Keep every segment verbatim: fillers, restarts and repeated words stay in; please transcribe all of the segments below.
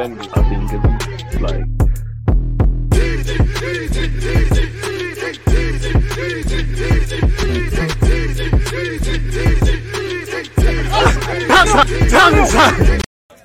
Bendy. I think it's like. That's a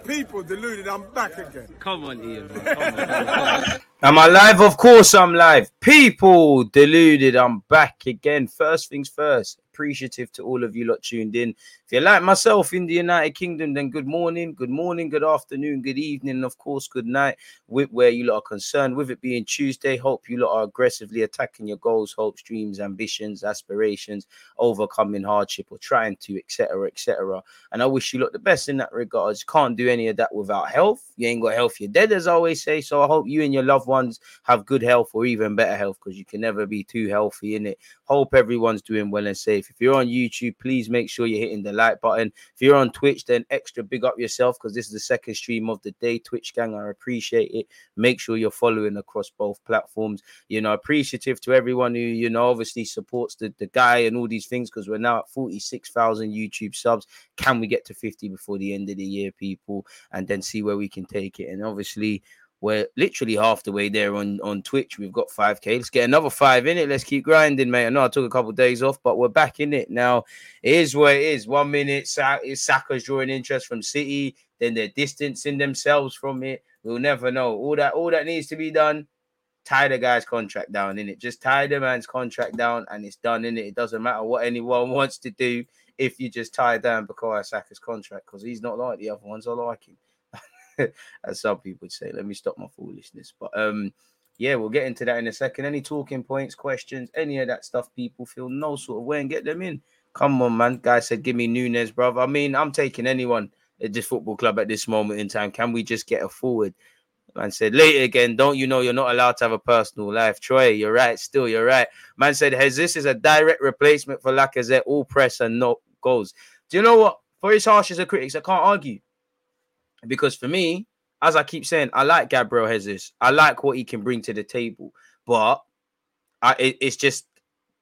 people deluded. I'm back again. Come on, Ian. Man. Come on, come on. Am I live? Of course, I'm live. People deluded. I'm back again. First things first. Appreciative to all of you lot tuned in. If you're like myself in the United Kingdom, then good morning, good morning, good afternoon, good evening, and of course, good night, with where you lot are concerned. With it being Tuesday, hope you lot are aggressively attacking your goals, hopes, dreams, ambitions, aspirations, overcoming hardship or trying to, et cetera, et cetera. And I wish you lot the best in that regards. Can't do any of that without health. You ain't got health, you're dead, as I always say. So I hope you and your loved ones have good health or even better health, because you can never be too healthy, innit? Hope everyone's doing well and safe. If you're on YouTube, please make sure you're hitting the like button. If you're on Twitch, then extra big up yourself, because this is the second stream of the day. Twitch gang, I appreciate it. Make sure you're following across both platforms. You know, appreciative to everyone who, you know, obviously supports the, the guy and all these things, because we're now at forty-six thousand YouTube subs. Can we get to fifty before the end of the year, people? And then see where we can take it. And obviously, we're literally half the way there on, on Twitch. We've got five K. Let's get another five in it. Let's keep grinding, mate. I know I took a couple of days off, but we're back in it now. It is what it is. One minute, Saka's drawing interest from City. Then they're distancing themselves from it. We'll never know. All that, all that needs to be done, tie the guy's contract down, innit? Just tie the man's contract down, and it's done, innit? It doesn't matter what anyone wants to do if you just tie down Bukayo Saka's contract, because he's not like the other ones. I like him. As some people would say, let me stop my foolishness. But um, yeah, we'll get into that in a second. Any talking points, questions, any of that stuff, people feel no sort of way and get them in. Come on, man. Guy said, give me Nunes, brother. I mean, I'm taking anyone at this football club at this moment in time. Can we just get a forward? Man said, later again, don't you know you're not allowed to have a personal life? Troy, you're right. Still, you're right. Man said, Jesus is a direct replacement for Lacazette, all press and no goals. Do you know what? For as harsh as the critics, I can't argue. Because for me, as I keep saying, I like Gabriel Jesus. I like what he can bring to the table. But I, it, it's just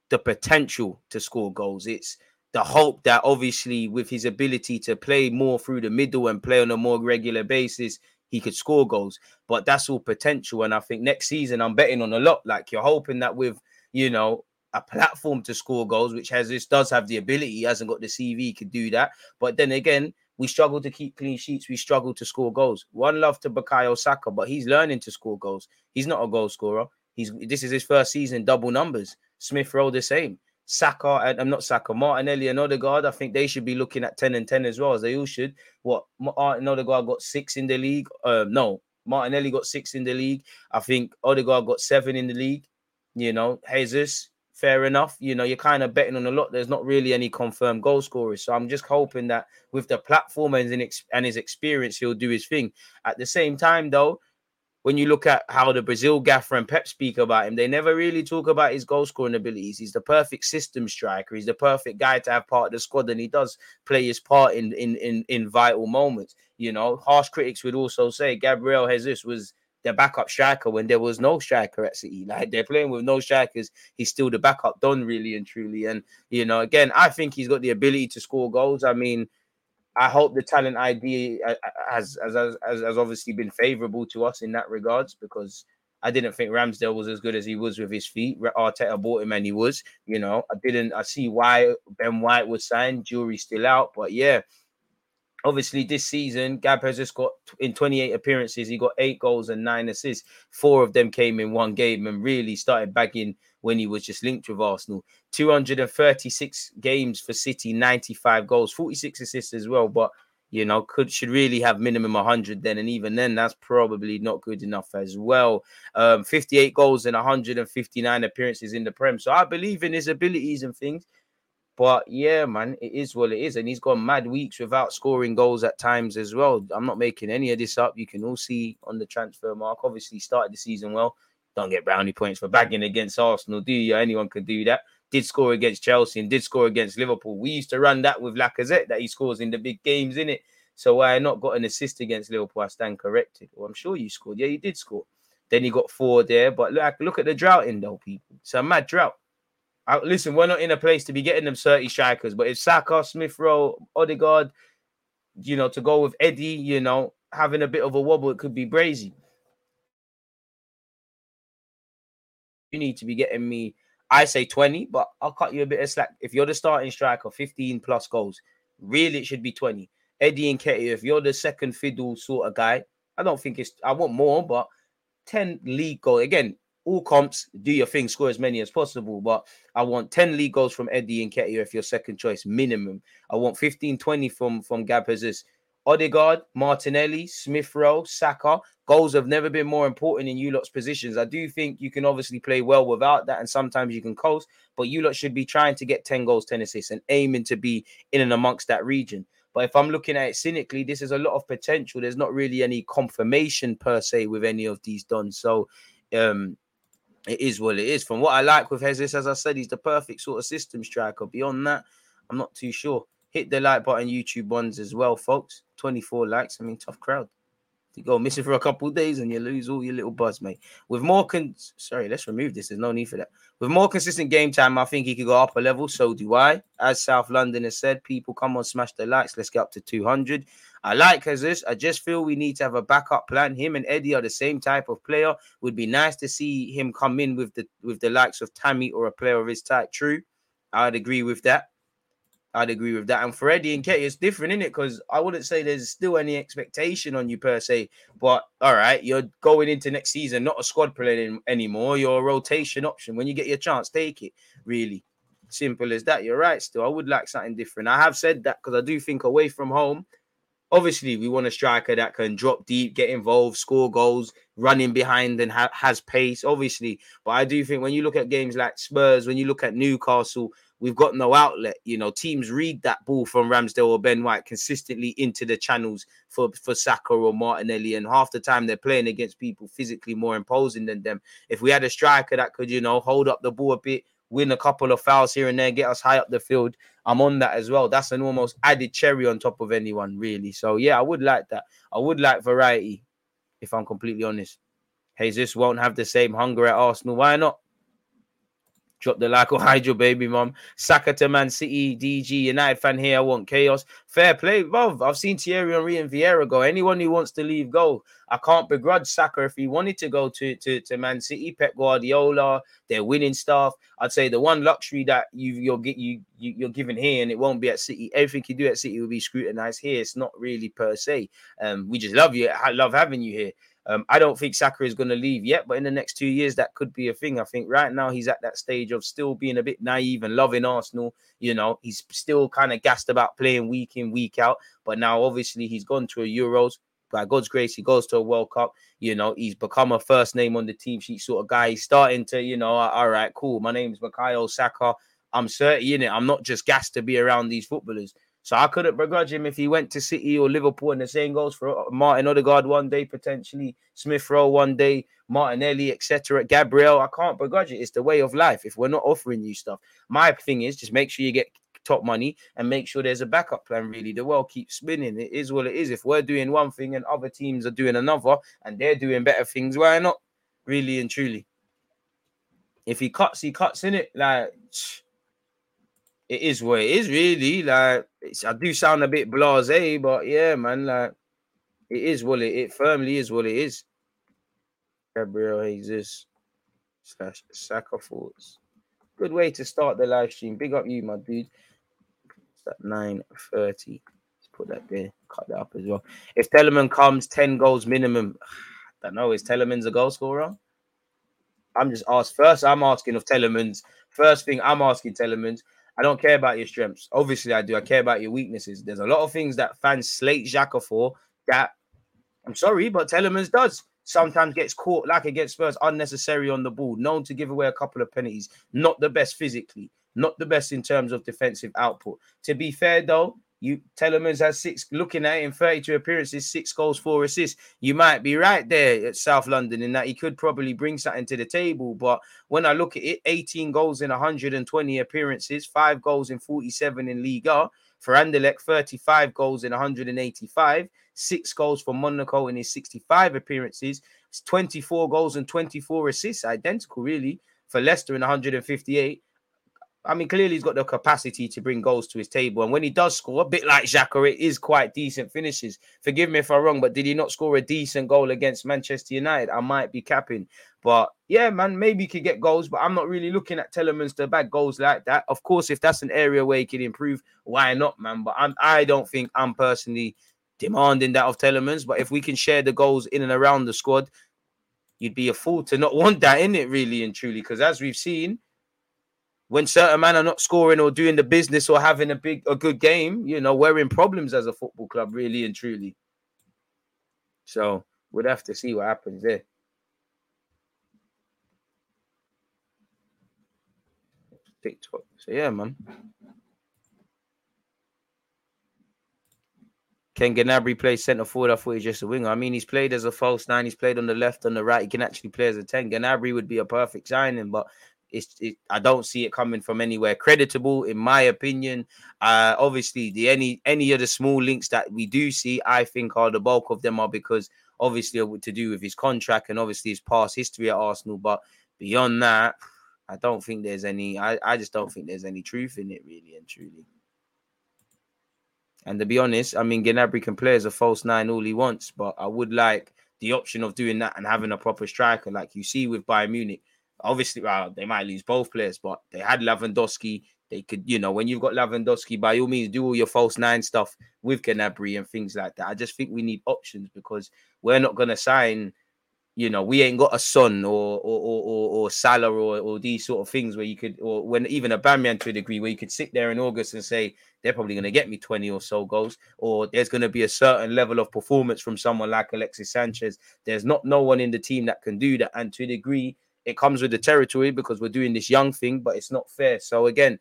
the potential to score goals. It's the hope that obviously with his ability to play more through the middle and play on a more regular basis, he could score goals. But that's all potential. And I think next season, I'm betting on a lot. Like, you're hoping that with, you know, a platform to score goals, which Jesus does have the ability. He hasn't got the C V, he could do that. But then again, we struggle to keep clean sheets. We struggle to score goals. One love to Bukayo Saka, but he's learning to score goals. He's not a goal scorer. He's this is his first season, double numbers. Smith Rowe the same. Saka, and I'm not Saka, Martinelli and Odegaard, I think they should be looking at ten and ten as well, as they all should. What, Martin Odegaard got six in the league? Uh, no, Martinelli got six in the league. I think Odegaard got seven in the league. You know, Jesus, fair enough. You know, you're kind of betting on a lot. There's not really any confirmed goal scorers. So I'm just hoping that with the platform and his experience, he'll do his thing. At the same time, though, when you look at how the Brazil gaffer and Pep speak about him, they never really talk about his goal scoring abilities. He's the perfect system striker. He's the perfect guy to have part of the squad. And he does play his part in, in, in, in vital moments. You know, harsh critics would also say Gabriel Jesus was the backup striker when there was no striker at City. Like, they're playing with no strikers. He's still the backup done, really and truly. And, you know, again, I think he's got the ability to score goals. I mean, I hope the talent idea has, has, has, has obviously been favourable to us in that regards, because I didn't think Ramsdale was as good as he was with his feet. Arteta bought him and he was, you know, I didn't, I see why Ben White was signed. Jury's still out, but yeah. Obviously, this season, Gabriel Jesus got, in twenty-eight appearances, he got eight goals and nine assists. Four of them came in one game and really started bagging when he was just linked with Arsenal. two hundred thirty-six games for City, ninety-five goals, forty-six assists as well. But, you know, could should really have minimum one hundred then. And even then, that's probably not good enough as well. Um, fifty-eight goals and one hundred fifty-nine appearances in the Prem. So I believe in his abilities and things. But yeah, man, it is what it is. And he's gone mad weeks without scoring goals at times as well. I'm not making any of this up. You can all see on the transfer mark. Obviously, started the season well. Don't get brownie points for bagging against Arsenal, do you? Anyone can do that. Did score against Chelsea and did score against Liverpool. We used to run that with Lacazette, that he scores in the big games, innit? So I not got an assist against Liverpool. I stand corrected. Well, I'm sure you scored. Yeah, you did score. Then you got four there. But look, look at the drought in, though, people. It's a mad drought. I, listen, we're not in a place to be getting them thirty strikers, but if Saka, Smith Rowe, Odegaard, you know, to go with Eddie, you know, having a bit of a wobble, it could be Brazy. You need to be getting me, I say twenty, but I'll cut you a bit of slack. If you're the starting striker, fifteen plus goals. Really, it should be twenty. Eddie Nketiah, if you're the second fiddle sort of guy, I don't think it's... I want more, but ten league goals. Again, all comps, do your thing, score as many as possible, but I want ten league goals from Eddie Nketiah if you're second choice, minimum. I want fifteen, twenty from, from Gab Jesus. Odegaard, Martinelli, Smith-Rowe, Saka. Goals have never been more important in you lot's positions. I do think you can obviously play well without that, and sometimes you can coast, but you lot should be trying to get ten goals, ten assists, and aiming to be in and amongst that region. But if I'm looking at it cynically, this is a lot of potential. There's not really any confirmation per se with any of these dons. So um, it is what it is. From what I like with Jesus, as I said, he's the perfect sort of system striker. Beyond that, I'm not too sure. Hit the like button, YouTube ones as well, folks. twenty-four likes. I mean, tough crowd. You go missing for a couple of days and you lose all your little buzz, mate. With more... Con- Sorry, let's remove this. There's no need for that. With more consistent game time, I think he could go up a level. So do I. As South London has said, people, come on, smash the likes. Let's get up to two hundred. I like Jesus. I just feel we need to have a backup plan. Him and Eddie are the same type of player. Would be nice to see him come in with the with the likes of Tammy or a player of his type. True. I'd agree with that. I'd agree with that. And for Eddie Nketiah, it's different, isn't it? Because I wouldn't say there's still any expectation on you per se. But, all right, you're going into next season, not a squad player anymore. You're a rotation option. When you get your chance, take it, really. Simple as that. You're right still. I would like something different. I have said that because I do think away from home, obviously, we want a striker that can drop deep, get involved, score goals, run in behind and ha- has pace, obviously. But I do think when you look at games like Spurs, when you look at Newcastle, we've got no outlet. You know, teams read that ball from Ramsdale or Ben White consistently into the channels for, for Saka or Martinelli. And half the time they're playing against people physically more imposing than them. If we had a striker that could, you know, hold up the ball a bit, win a couple of fouls here and there, get us high up the field, I'm on that as well. That's an almost added cherry on top of anyone, really. So, yeah, I would like that. I would like variety, if I'm completely honest. Jesus won't have the same hunger at Arsenal. Why not? Drop the like or hide your baby mum. Saka to Man City, D G, United fan here. I want chaos. Fair play, love. I've seen Thierry Henry and Vieira go. Anyone who wants to leave, go. I can't begrudge Saka if he wanted to go to, to, to Man City. Pep Guardiola, their winning staff. I'd say the one luxury that you, you're get you, you you're given here, and it won't be at City. Everything you do at City will be scrutinized here. It's not really per se. Um, we just love you. I love having you here. Um, I don't think Saka is going to leave yet, but in the next two years, that could be a thing. I think right now he's at that stage of still being a bit naive and loving Arsenal. You know, he's still kind of gassed about playing week in, week out. But now, obviously, he's gone to a Euros. By God's grace, he goes to a World Cup. You know, he's become a first name on the team sheet sort of guy. He's starting to, you know, all right, cool. My name's Bukayo Saka. I'm thirty, innit? I'm not just gassed to be around these footballers. So I couldn't begrudge him if he went to City or Liverpool, and the same goes for Martin Odegaard one day, potentially Smith-Rowe one day, Martinelli, et cetera. Gabriel, I can't begrudge it. It's the way of life if we're not offering you stuff. My thing is just make sure you get top money and make sure there's a backup plan, really. The world keeps spinning. It is what it is. If we're doing one thing and other teams are doing another and they're doing better things, why not? Really and truly. If he cuts, he cuts, innit? Like... It is what it is, really. Like, it's, I do sound a bit blasé, but yeah, man. Like, it is what it. It firmly is what it is. Gabriel Jesus slash Saka thoughts. Good way to start the live stream. Big up you, my dude. It's at nine thirty. Let's put that there. Cut that up as well. If Telemann comes, ten goals minimum. I don't know. Is Telemann's a goal scorer? I'm just asked first. I'm asking of Telemann's. First thing I'm asking Telemann's. I don't care about your strengths. Obviously, I do. I care about your weaknesses. There's a lot of things that fans slate Xhaka for that, I'm sorry, but Telemann's does. Sometimes gets caught, like against Spurs, unnecessary on the ball. Known to give away a couple of penalties. Not the best physically. Not the best in terms of defensive output. To be fair, though, you Telemann's has six, looking at it in thirty-two appearances, six goals, four assists. You might be right there at South London in that he could probably bring something to the table. But when I look at it, eighteen goals in one hundred twenty appearances, five goals in forty-seven in Liga. For Anderlecht, thirty-five goals in one hundred eighty-five, six goals for Monaco in his sixty-five appearances, twenty-four goals and twenty-four assists, identical really, for Leicester in one hundred fifty-eight. I mean, clearly he's got the capacity to bring goals to his table. And when he does score, a bit like Xhaka, it is quite decent finishes. Forgive me if I'm wrong, but did he not score a decent goal against Manchester United? I might be capping. But yeah, man, maybe he could get goals, but I'm not really looking at Tielemans to bag goals like that. Of course, if that's an area where he can improve, why not, man? But I'm, I don't think I'm personally demanding that of Tielemans. But if we can share the goals in and around the squad, you'd be a fool to not want that, innit, really and truly. Because as we've seen, when certain men are not scoring or doing the business or having a big, a good game, you know, we're in problems as a football club, really and truly. So we'd have to see what happens there. TikTok. So yeah, man. Can Gnabry play centre forward? I thought he's just a winger. I mean, he's played as a false nine. He's played on the left, on the right. He can actually play as a ten. Gnabry would be a perfect signing, but It's, it, I don't see it coming from anywhere creditable, in my opinion. Uh, obviously, the any any of the small links that we do see, I think are the bulk of them are because obviously to do with his contract and obviously his past history at Arsenal. But beyond that, I don't think there's any. I, I just don't think there's any truth in it, really and truly. And to be honest, I mean, Gnabry can play as a false nine all he wants, but I would like the option of doing that and having a proper striker, like you see with Bayern Munich. Obviously, well, they might lose both players, but they had Lewandowski. They could, you know, when you've got Lewandowski, by all means, do all your false nine stuff with Gnabry and things like that. I just think we need options because we're not going to sign, you know, we ain't got a Son or or or, or, or Salah or, or these sort of things where you could, or when even a Aubameyang to a degree, where you could sit there in August and say, they're probably going to get me twenty or so goals, or there's going to be a certain level of performance from someone like Alexis Sanchez. There's not no one in the team that can do that. And to a degree, it comes with the territory because we're doing this young thing, but it's not fair. So again,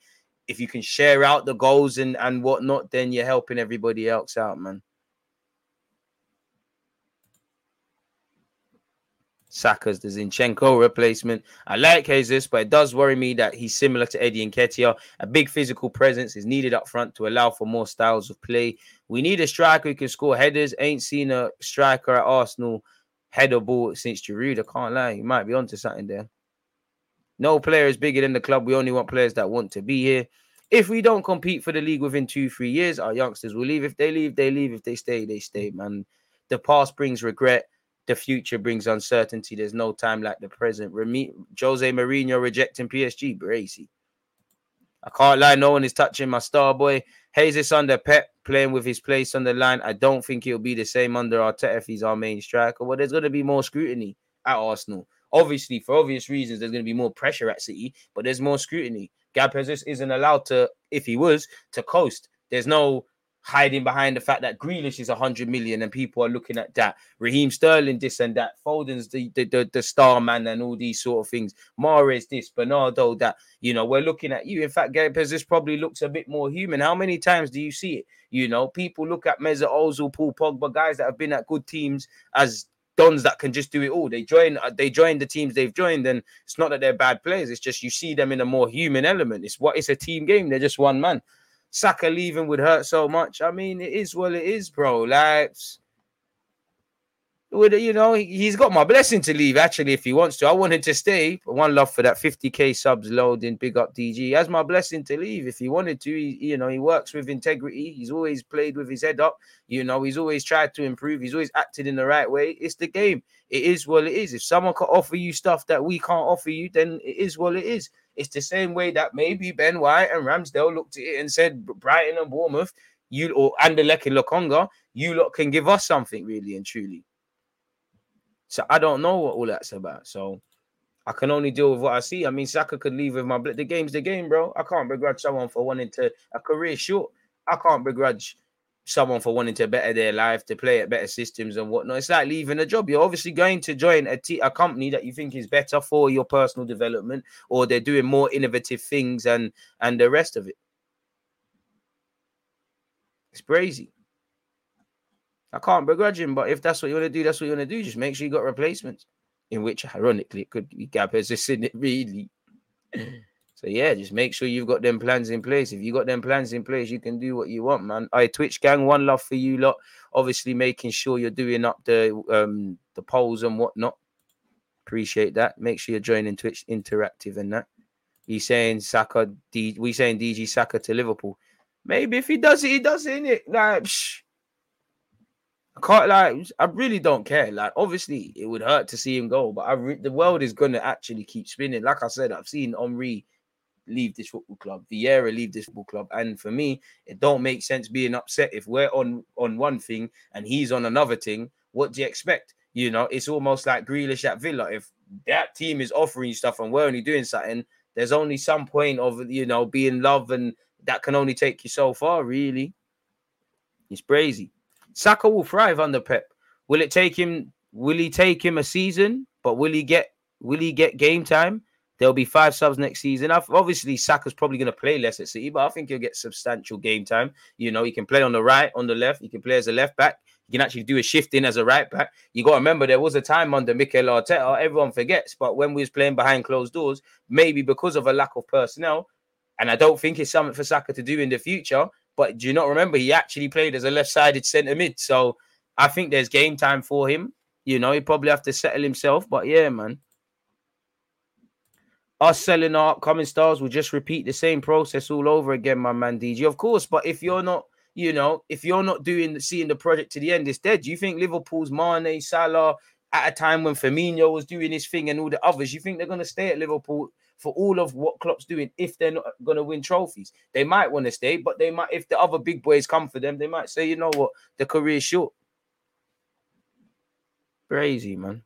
if you can share out the goals and, and whatnot, then you're helping everybody else out, man. Saka's the Zinchenko replacement. I like Jesus, but it does worry me that he's similar to Eddie Nketiah. A big physical presence is needed up front to allow for more styles of play. We need a striker who can score headers. Ain't seen a striker at Arsenal head or ball since Giroud. I can't lie. You might be onto something there. No player is bigger than the club. We only want players that want to be here. If we don't compete for the league within two, three years, our youngsters will leave. If they leave, they leave. If they stay, they stay, man. The past brings regret. The future brings uncertainty. There's no time like the present. Remi- Jose Mourinho rejecting P S G. Bracy. I can't lie. No one is touching my star boy. Jesus under Pep, playing with his place on the line. I don't think he'll be the same under Arteta if he's our main striker. Well, there's going to be more scrutiny at Arsenal. Obviously, for obvious reasons, there's going to be more pressure at City, but there's more scrutiny. Gabriel Jesus isn't allowed to, if he was, to coast. There's no hiding behind the fact that Grealish is one hundred million and people are looking at that. Raheem Sterling, this and that. Foden's the, the, the, the star man and all these sort of things. Mahrez, this. Bernardo, that. You know, we're looking at you. In fact, Gabriel Jesus probably looks a bit more human. How many times do you see it? You know, people look at Mesut Ozil, Paul Pogba, guys that have been at good teams as dons that can just do it all. They join, they join the teams they've joined, and it's not that they're bad players. It's just you see them in a more human element. It's what it's a team game. They're just one man. Saka leaving would hurt so much. I mean, it is what it is, bro. Like, with, you know, he's got my blessing to leave, actually, if he wants to. I wanted to stay. But one love for that fifty K subs loading. Big up D G. He has my blessing to leave if he wanted to. He, you know, he works with integrity. He's always played with his head up. You know, he's always tried to improve. He's always acted in the right way. It's the game. It is what it is. If someone can offer you stuff that we can't offer you, then it is what it is. It's the same way that maybe Ben White and Ramsdale looked at it and said, Brighton and Bournemouth, you or Anderlecht and Lokonga, you lot can give us something really and truly. So I don't know what all that's about. So I can only deal with what I see. I mean, Saka could leave with my bl- the game's the game, bro. I can't begrudge someone for wanting to a career short. I can't begrudge someone for wanting to better their life, to play at better systems and whatnot. It's like leaving a job. You're obviously going to join a, t- a company that you think is better for your personal development, or they're doing more innovative things and, and the rest of it. It's crazy. I can't begrudge him, but if that's what you want to do, that's what you want to do. Just make sure you got replacements, in which, ironically, it could be Gabriel Jesus, isn't it, really? So yeah, just make sure you've got them plans in place. If you got them plans in place, you can do what you want, man. All right, Twitch gang, one love for you lot. Obviously, making sure you're doing up the um, the polls and whatnot. Appreciate that. Make sure you're joining Twitch Interactive and that. He's saying Saka, D, we saying D G Saka to Liverpool. Maybe if he does it, he does it, innit? Like, psh, I can't, like, I really don't care. Like, obviously, it would hurt to see him go, but I re- the world is going to actually keep spinning. Like I said, I've seen Omri leave this football club, Vieira leave this football club, and for me, it don't make sense being upset if we're on, on one thing and he's on another thing. What do you expect? You know, it's almost like Grealish at Villa. If that team is offering you stuff and we're only doing something, there's only some point of, you know, being love, and that can only take you so far, really. It's crazy. Saka will thrive under Pep. Will it take him? Will he take him a season? But will he get? Will he get game time? There'll be five subs next season. Obviously, Saka's probably going to play less at City, but I think he'll get substantial game time. You know, he can play on the right, on the left. He can play as a left back. He can actually do a shift in as a right back. You got to remember, there was a time under Mikel Arteta, everyone forgets, but when we was playing behind closed doors, maybe because of a lack of personnel, and I don't think it's something for Saka to do in the future, but do you not remember, he actually played as a left-sided centre-mid. So I think there's game time for him. You know, he probably have to settle himself, but yeah, man. Us selling our upcoming stars will just repeat the same process all over again, my man D G. Of course, but if you're not, you know, if you're not doing, seeing the project to the end, it's dead. Do you think Liverpool's Mane, Salah, at a time when Firmino was doing his thing and all the others, you think they're going to stay at Liverpool for all of what Klopp's doing if they're not going to win trophies? They might want to stay, but they might, if the other big boys come for them, they might say, you know what, the career's short. Crazy, man.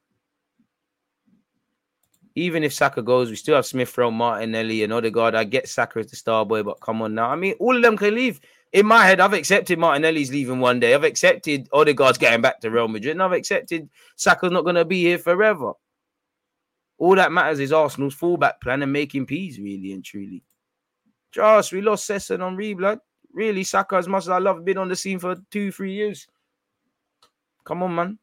Even if Saka goes, we still have Smith Rowe, Martinelli, and Odegaard. I get Saka as the star boy, but come on now. I mean, all of them can leave. In my head, I've accepted Martinelli's leaving one day. I've accepted Odegaard's getting back to Real Madrid. And I've accepted Saka's not going to be here forever. All that matters is Arsenal's fullback plan and making peas, really and truly. Just, we lost Sessegnon on Reblood. Really, Saka, as much as I love, been on the scene for two, three years. Come on, man.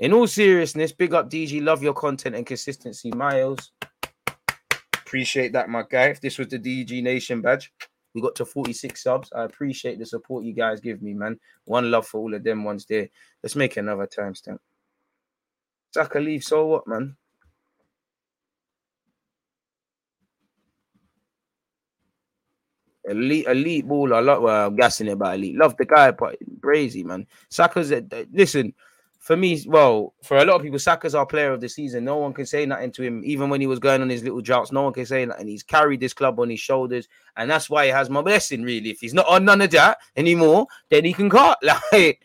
In all seriousness, big up D G. Love your content and consistency, Miles. Appreciate that, my guy. If this was the D G Nation badge, we got to forty-six subs. I appreciate the support you guys give me, man. One love for all of them ones there. Let's make another timestamp. Saka leave, so what, man? Elite, elite baller. I love, well, I'm gassing it about elite. Love the guy, but crazy, man. Saka's a, listen. For me, well, for a lot of people, Saka's our player of the season. No one can say nothing to him. Even when he was going on his little droughts, no one can say nothing. He's carried this club on his shoulders, and that's why he has my blessing, really. If he's not on none of that anymore, then he can cut. Like,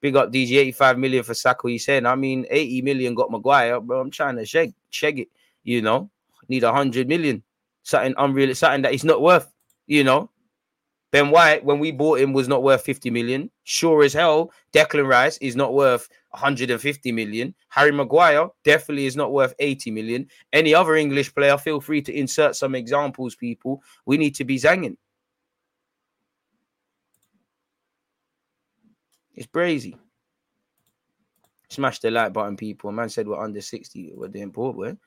big up D G, eighty-five million for Saka, he's saying. I mean, eighty million got Maguire, bro. I'm trying to shake, shake it, you know. Need one hundred million. Something unreal, something that he's not worth, you know. Ben White, when we bought him, was not worth fifty million. Sure as hell, Declan Rice is not worth one hundred fifty million. Harry Maguire definitely is not worth eighty million. Any other English player, feel free to insert some examples, people. We need to be zanging. It's brazy. Smash the like button, people. A man said we're under sixty. We're doing poor, we're.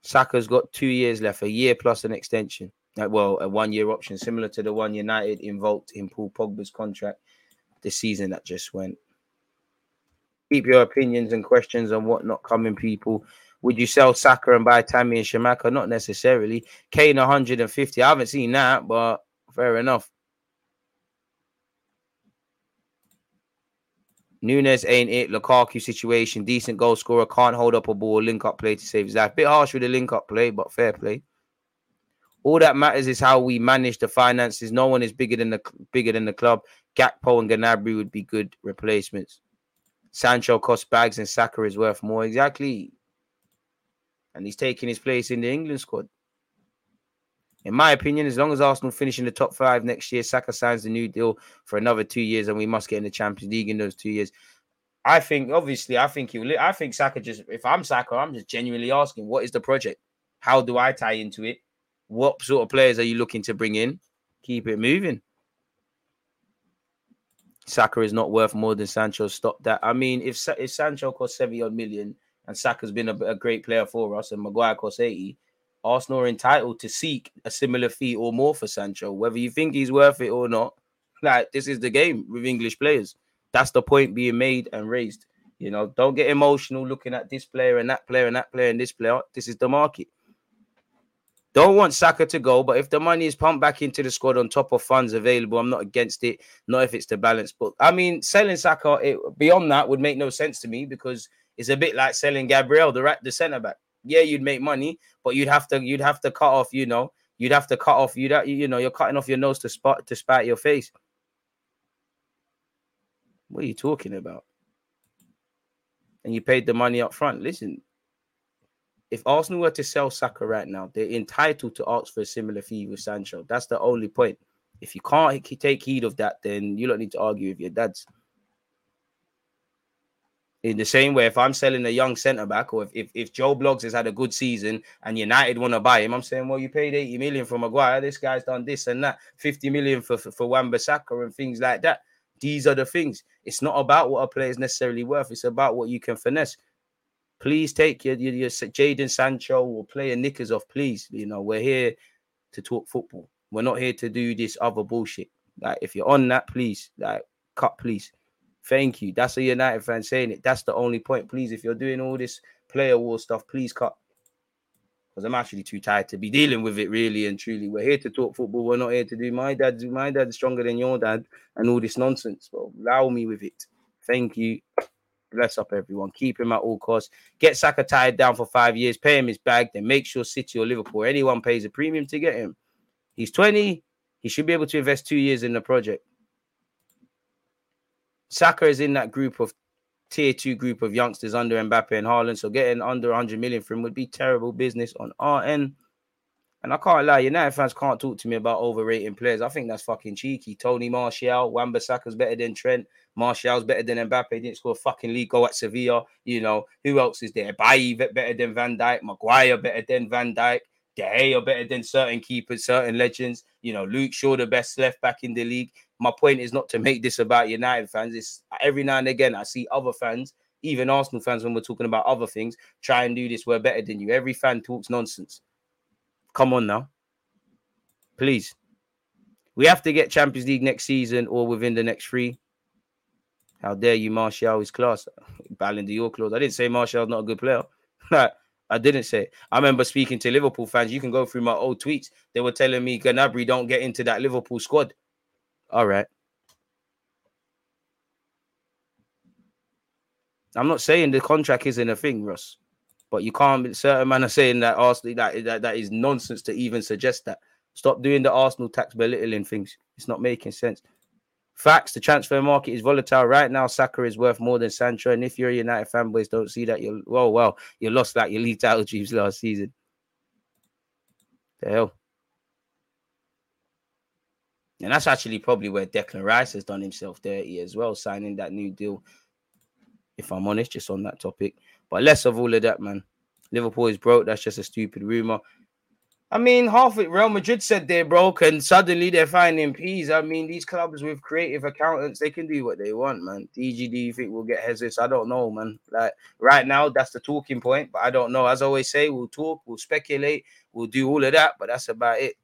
Saka's got two years left, a year plus an extension. Like, well, a one-year option, similar to the one United invoked in Paul Pogba's contract this season that just went. Keep your opinions and questions and whatnot coming, people. Would you sell Saka and buy Tammy and Shamaka? Not necessarily. Kane, one hundred fifty. I haven't seen that, but fair enough. Nunes ain't it. Lukaku situation. Decent goal scorer. Can't hold up a ball. Link-up play to save his life. Bit harsh with the link-up play, but fair play. All that matters is how we manage the finances. No one is bigger than the bigger than the club. Gakpo and Gnabry would be good replacements. Sancho costs bags and Saka is worth more. Exactly. And he's taking his place in the England squad. In my opinion, as long as Arsenal finish in the top five next year, Saka signs the new deal for another two years and we must get in the Champions League in those two years. I think, obviously, I think he'll, I think Saka just, if I'm Saka, I'm just genuinely asking, what is the project? How do I tie into it? What sort of players are you looking to bring in? Keep it moving. Saka is not worth more than Sancho. Stop that. I mean, if if Sancho costs seventy odd million and Saka's been a, a great player for us and Maguire costs eighty, Arsenal are entitled to seek a similar fee or more for Sancho, whether you think he's worth it or not. Like, this is the game with English players. That's the point being made and raised. You know, don't get emotional looking at this player and that player and that player and this player. This is the market. Don't want Saka to go, but if the money is pumped back into the squad on top of funds available, I'm not against it. Not if it's the balance. But, I mean, selling Saka it, beyond that would make no sense to me because it's a bit like selling Gabriel, the, right, the centre-back. Yeah, you'd make money, but you'd have to you'd have to cut off, you know, you'd have to cut off, you'd have, you know, you're cutting off your nose to spot to spite your face. What are you talking about? And you paid the money up front. Listen, if Arsenal were to sell Saka right now, they're entitled to ask for a similar fee with Sancho. That's the only point. If you can't take heed of that, then you don't need to argue with your dads. In the same way, if I'm selling a young centre-back or if, if, if Joe Bloggs has had a good season and United want to buy him, I'm saying, well, you paid eighty million for Maguire. This guy's done this and that. fifty million for, for, for Wan-Bissaka and things like that. These are the things. It's not about what a player is necessarily worth. It's about what you can finesse. Please take your, your, your Jadon Sancho or player knickers off, please. You know, we're here to talk football. We're not here to do this other bullshit. Like, if you're on that, please, like, cut, please. Thank you. That's a United fan saying it. That's the only point. Please, if you're doing all this player war stuff, please cut. Because I'm actually too tired to be dealing with it, really and truly. We're here to talk football. We're not here to do my dad's, my dad's stronger than your dad and all this nonsense. But allow me with it. Thank you. Bless up, everyone. Keep him at all costs. Get Saka tied down for five years. Pay him his bag. Then make sure City or Liverpool, anyone pays a premium to get him. He's twenty. He should be able to invest two years in the project. Saka is in that group of tier two group of youngsters under Mbappe and Haaland. So getting under one hundred million for him would be terrible business on our end. And I can't lie, United fans can't talk to me about overrating players. I think that's fucking cheeky. Tony Martial, Wan-Bissaka's better than Trent. Martial's better than Mbappe. He didn't score a fucking league goal at Sevilla. You know, who else is there? Bailly better than Van Dijk. Maguire better than Van Dijk. De Gea better than certain keepers, certain legends. You know, Luke Shaw, the best left back in the league. My point is not to make this about United fans. It's every now and again, I see other fans, even Arsenal fans, when we're talking about other things, try and do this. We're better than you. Every fan talks nonsense. Come on now. Please. We have to get Champions League next season or within the next three. How dare you, Martial is class. Ballon d'Or clause. I didn't say Martial's not a good player. I didn't say it. I remember speaking to Liverpool fans. You can go through my old tweets. They were telling me Gnabry don't get into that Liverpool squad. All right. I'm not saying the contract isn't a thing, Russ. But you can't, certain man are saying that Arsenal, that, that, that is nonsense to even suggest that. Stop doing the Arsenal tax belittling things. It's not making sense. Facts, the transfer market is volatile. Right now, Saka is worth more than Sancho. And if you're a United fanboys, don't see that. You're, well, well, you lost like your league title dreams last season. The hell. And that's actually probably where Declan Rice has done himself dirty as well, signing that new deal. If I'm honest, just on that topic. But less of all of that, man. Liverpool is broke. That's just a stupid rumour. I mean, half of Real Madrid said they're broke and suddenly they're finding peas. I mean, these clubs with creative accountants, they can do what they want, man. D G, do you think we'll get Jesus? I don't know, man. Like, right now, that's the talking point, but I don't know. As I always say, we'll talk, we'll speculate, we'll do all of that, but that's about it.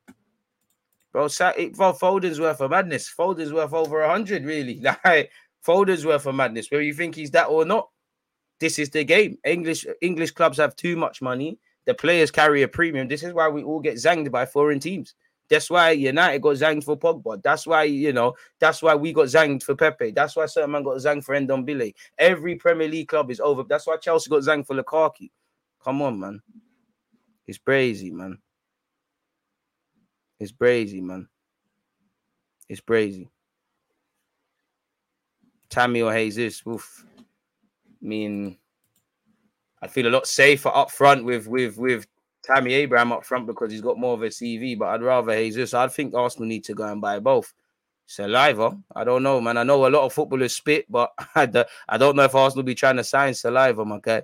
Bro, Foden's worth of madness. Foden's worth over one hundred, really. Like, Foden's worth of madness. Whether you think he's that or not, this is the game. English English clubs have too much money. The players carry a premium. This is why we all get zanged by foreign teams. That's why United got zanged for Pogba. That's why, you know, that's why we got zanged for Pepe. That's why certain man got zanged for Ndombele. Every Premier League club is over. That's why Chelsea got zanged for Lukaku. Come on, man. It's brazy, man. It's brazy, man. It's brazy. Tammy or Jesus, oof. I mean, I feel a lot safer up front with with with Tammy Abraham up front because he's got more of a C V, but I'd rather Jesus. I think Arsenal need to go and buy both. Saliva, I don't know, man. I know a lot of footballers spit, but I don't know if Arsenal be trying to sign Saliva, my guy.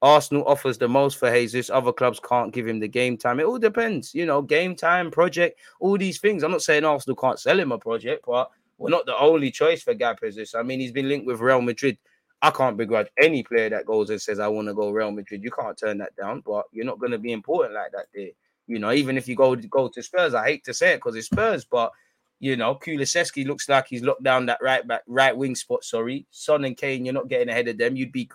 Arsenal offers the most for Jesus. Other clubs can't give him the game time. It all depends, you know, game time, project, all these things. I'm not saying Arsenal can't sell him a project, but we're not the only choice for Gab Jesus. I mean, he's been linked with Real Madrid. I can't begrudge any player that goes and says, I want to go Real Madrid. You can't turn that down, but you're not going to be important like that there. You know, even if you go, go to Spurs, I hate to say it because it's Spurs, but, you know, Kulusevski looks like he's locked down that right back, right wing spot, sorry. Son and Kane, you're not getting ahead of them. You'd be,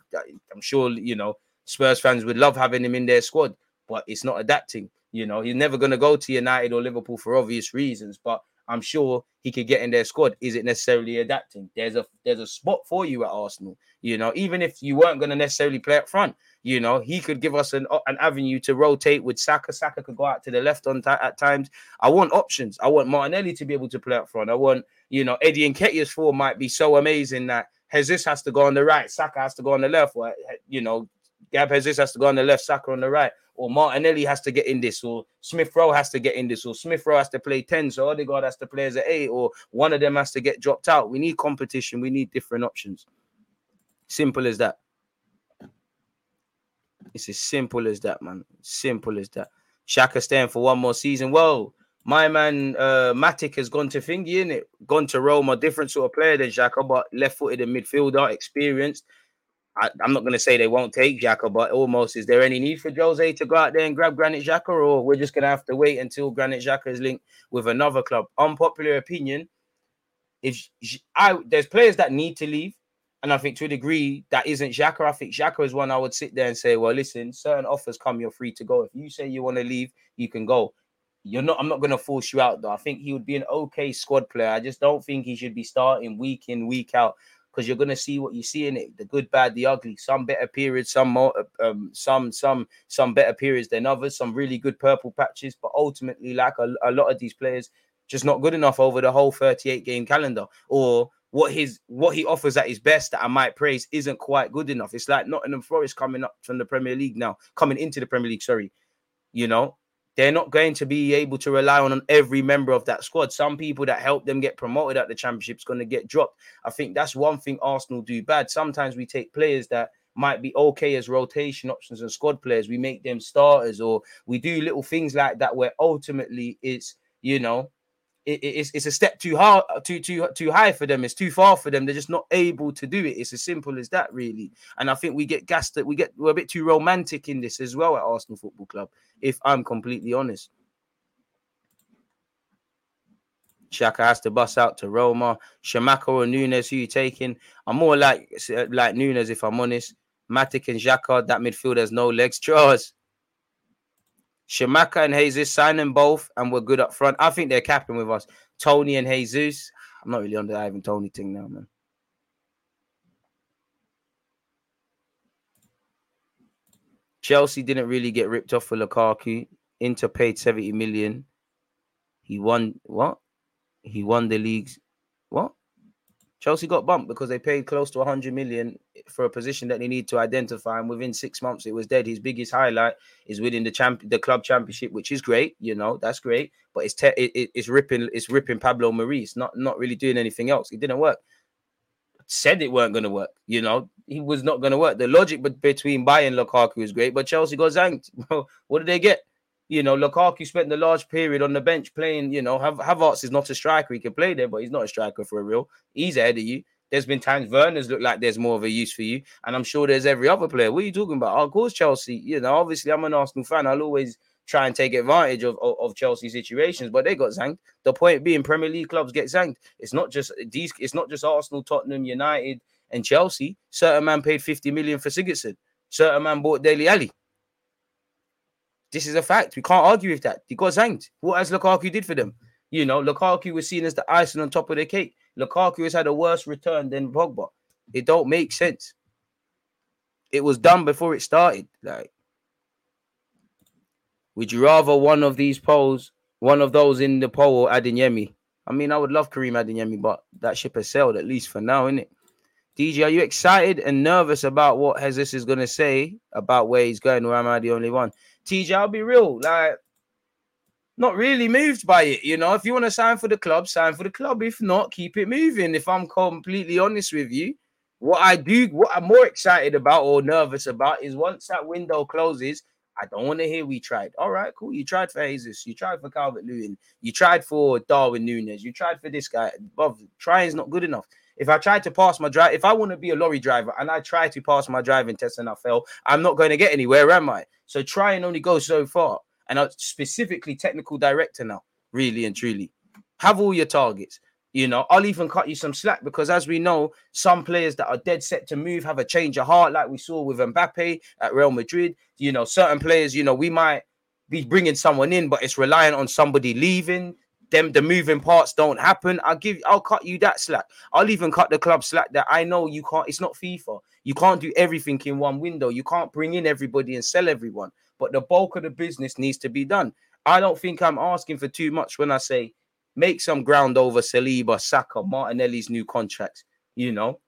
I'm sure, you know, Spurs fans would love having him in their squad, but it's not adapting. You know, he's never going to go to United or Liverpool for obvious reasons, but I'm sure he could get in their squad. Is it necessarily adapting? There's a there's a spot for you at Arsenal, you know, even if you weren't going to necessarily play up front, you know, he could give us an an avenue to rotate with Saka. Saka could go out to the left on t- at times. I want options. I want Martinelli to be able to play up front. I want, you know, Eddie Nketiah's form might be so amazing that Jesus has to go on the right, Saka has to go on the left, or, you know, Gab Jesus has to go on the left, Saka on the right, or Martinelli has to get in this, or Smith Rowe has to get in this, or Smith Rowe has to play ten, so Odegaard has to play as an eight, or one of them has to get dropped out. We need competition. We need different options. Simple as that. It's as simple as that, man. Simple as that. Xhaka staying for one more season. Well, my man uh, Matic has gone to Thingy, innit? Gone to Roma, different sort of player than Xhaka, but left-footed and midfielder, experienced. I, I'm not going to say they won't take Xhaka, but almost, is there any need for Jose to go out there and grab Granit Xhaka, or we're just going to have to wait until Granit Xhaka is linked with another club? Unpopular opinion, if I there's players that need to leave, and I think to a degree that isn't Xhaka. I think Xhaka is one I would sit there and say, well, listen, certain offers come, you're free to go. If you say you want to leave, you can go. You're not. I'm not going to force you out, though. I think he would be an okay squad player. I just don't think he should be starting week in, week out, because you're going to see what you see in it, the good, bad, the ugly, some better periods, some more, um, some some some better periods than others, some really good purple patches. But ultimately, like a, a lot of these players, just not good enough over the whole thirty-eight game calendar. Or what his what he offers at his best that I might praise isn't quite good enough. It's like Nottingham Forest coming up from the Premier League now, coming into the Premier League, sorry. You know, they're not going to be able to rely on every member of that squad. Some people that help them get promoted at the Championship is going to get dropped. I think that's one thing Arsenal do bad. Sometimes we take players that might be okay as rotation options and squad players. We make them starters, or we do little things like that where ultimately it's, you know, it, it's it's a step too hard, too too too high for them. It's too far for them. They're just not able to do it. It's as simple as that, really. And I think we get gassed. That we get we're a bit too romantic in this as well at Arsenal Football Club, if I'm completely honest. Xhaka has to bus out to Roma. Shamaka or Nunes, who you taking? I'm more like like Nunes, if I'm honest. Matic and Xhaka, that midfield has no legs. Charles. Shamaka and Jesus, sign them both, and we're good up front. I think they're capping with us. Tony and Jesus. I'm not really on the Ivan Tony thing now, man. Chelsea didn't really get ripped off for Lukaku. Inter paid seventy million. He won what? He won the league's what? Chelsea got bumped because they paid close to one hundred million for a position that they need to identify. And within six months, it was dead. His biggest highlight is winning the champ, the club championship, which is great. You know, that's great. But it's te- it, it's ripping it's ripping Pablo Maurice, not, not really doing anything else. It didn't work. Said it weren't going to work. You know, he was not going to work. The logic between buying Lukaku is great, but Chelsea got zanked. What did they get? You know, Lukaku spent the large period on the bench playing, you know, Hav- Havertz is not a striker. He can play there, but he's not a striker for real. He's ahead of you. There's been times Werner's looked like there's more of a use for you. And I'm sure there's every other player. What are you talking about? Of course, Chelsea. You know, obviously, I'm an Arsenal fan. I'll always try and take advantage of, of, of Chelsea situations, but they got zanked. The point being, Premier League clubs get zanked. It's not just these. It's not just Arsenal, Tottenham, United and Chelsea. Certain man paid fifty million for Sigurdsson. Certain man bought Dele Alli. This is a fact. We can't argue with that. He got zanked. What has Lukaku did for them? You know, Lukaku was seen as the icing on top of the cake. Lukaku has had a worse return than Pogba. It don't make sense. It was done before it started. Like, would you rather one of these polls, one of those in the poll, or Adeyemi? I mean, I would love Kareem Adeyemi, but that ship has sailed, at least for now, innit? D J, are you excited and nervous about what Jesus is going to say about where he's going, or am I the only one? T J, I'll be real, like, not really moved by it, you know. If you want to sign for the club, sign for the club. If not, keep it moving. If I'm completely honest with you, what I do, what I'm more excited about or nervous about is once that window closes, I don't want to hear we tried. All right, cool. You tried for Jesus. You tried for Calvert-Lewin. You tried for Darwin Núñez. You tried for this guy. But trying is not good enough. If I try to pass my drive, if I want to be a lorry driver and I try to pass my driving test and I fail, I'm not going to get anywhere, am I? So try and only go so far. And I'm specifically technical director now, really and truly. Have all your targets. You know, I'll even cut you some slack because, as we know, some players that are dead set to move have a change of heart, like we saw with Mbappe at Real Madrid. You know, certain players, you know, we might be bringing someone in, but it's reliant on somebody leaving. Them, the moving parts don't happen. I'll give, I'll cut you that slack. I'll even cut the club slack that I know you can't. It's not FIFA. You can't do everything in one window. You can't bring in everybody and sell everyone. But the bulk of the business needs to be done. I don't think I'm asking for too much when I say make some ground over Saliba, Saka, Martinelli's new contracts. You know,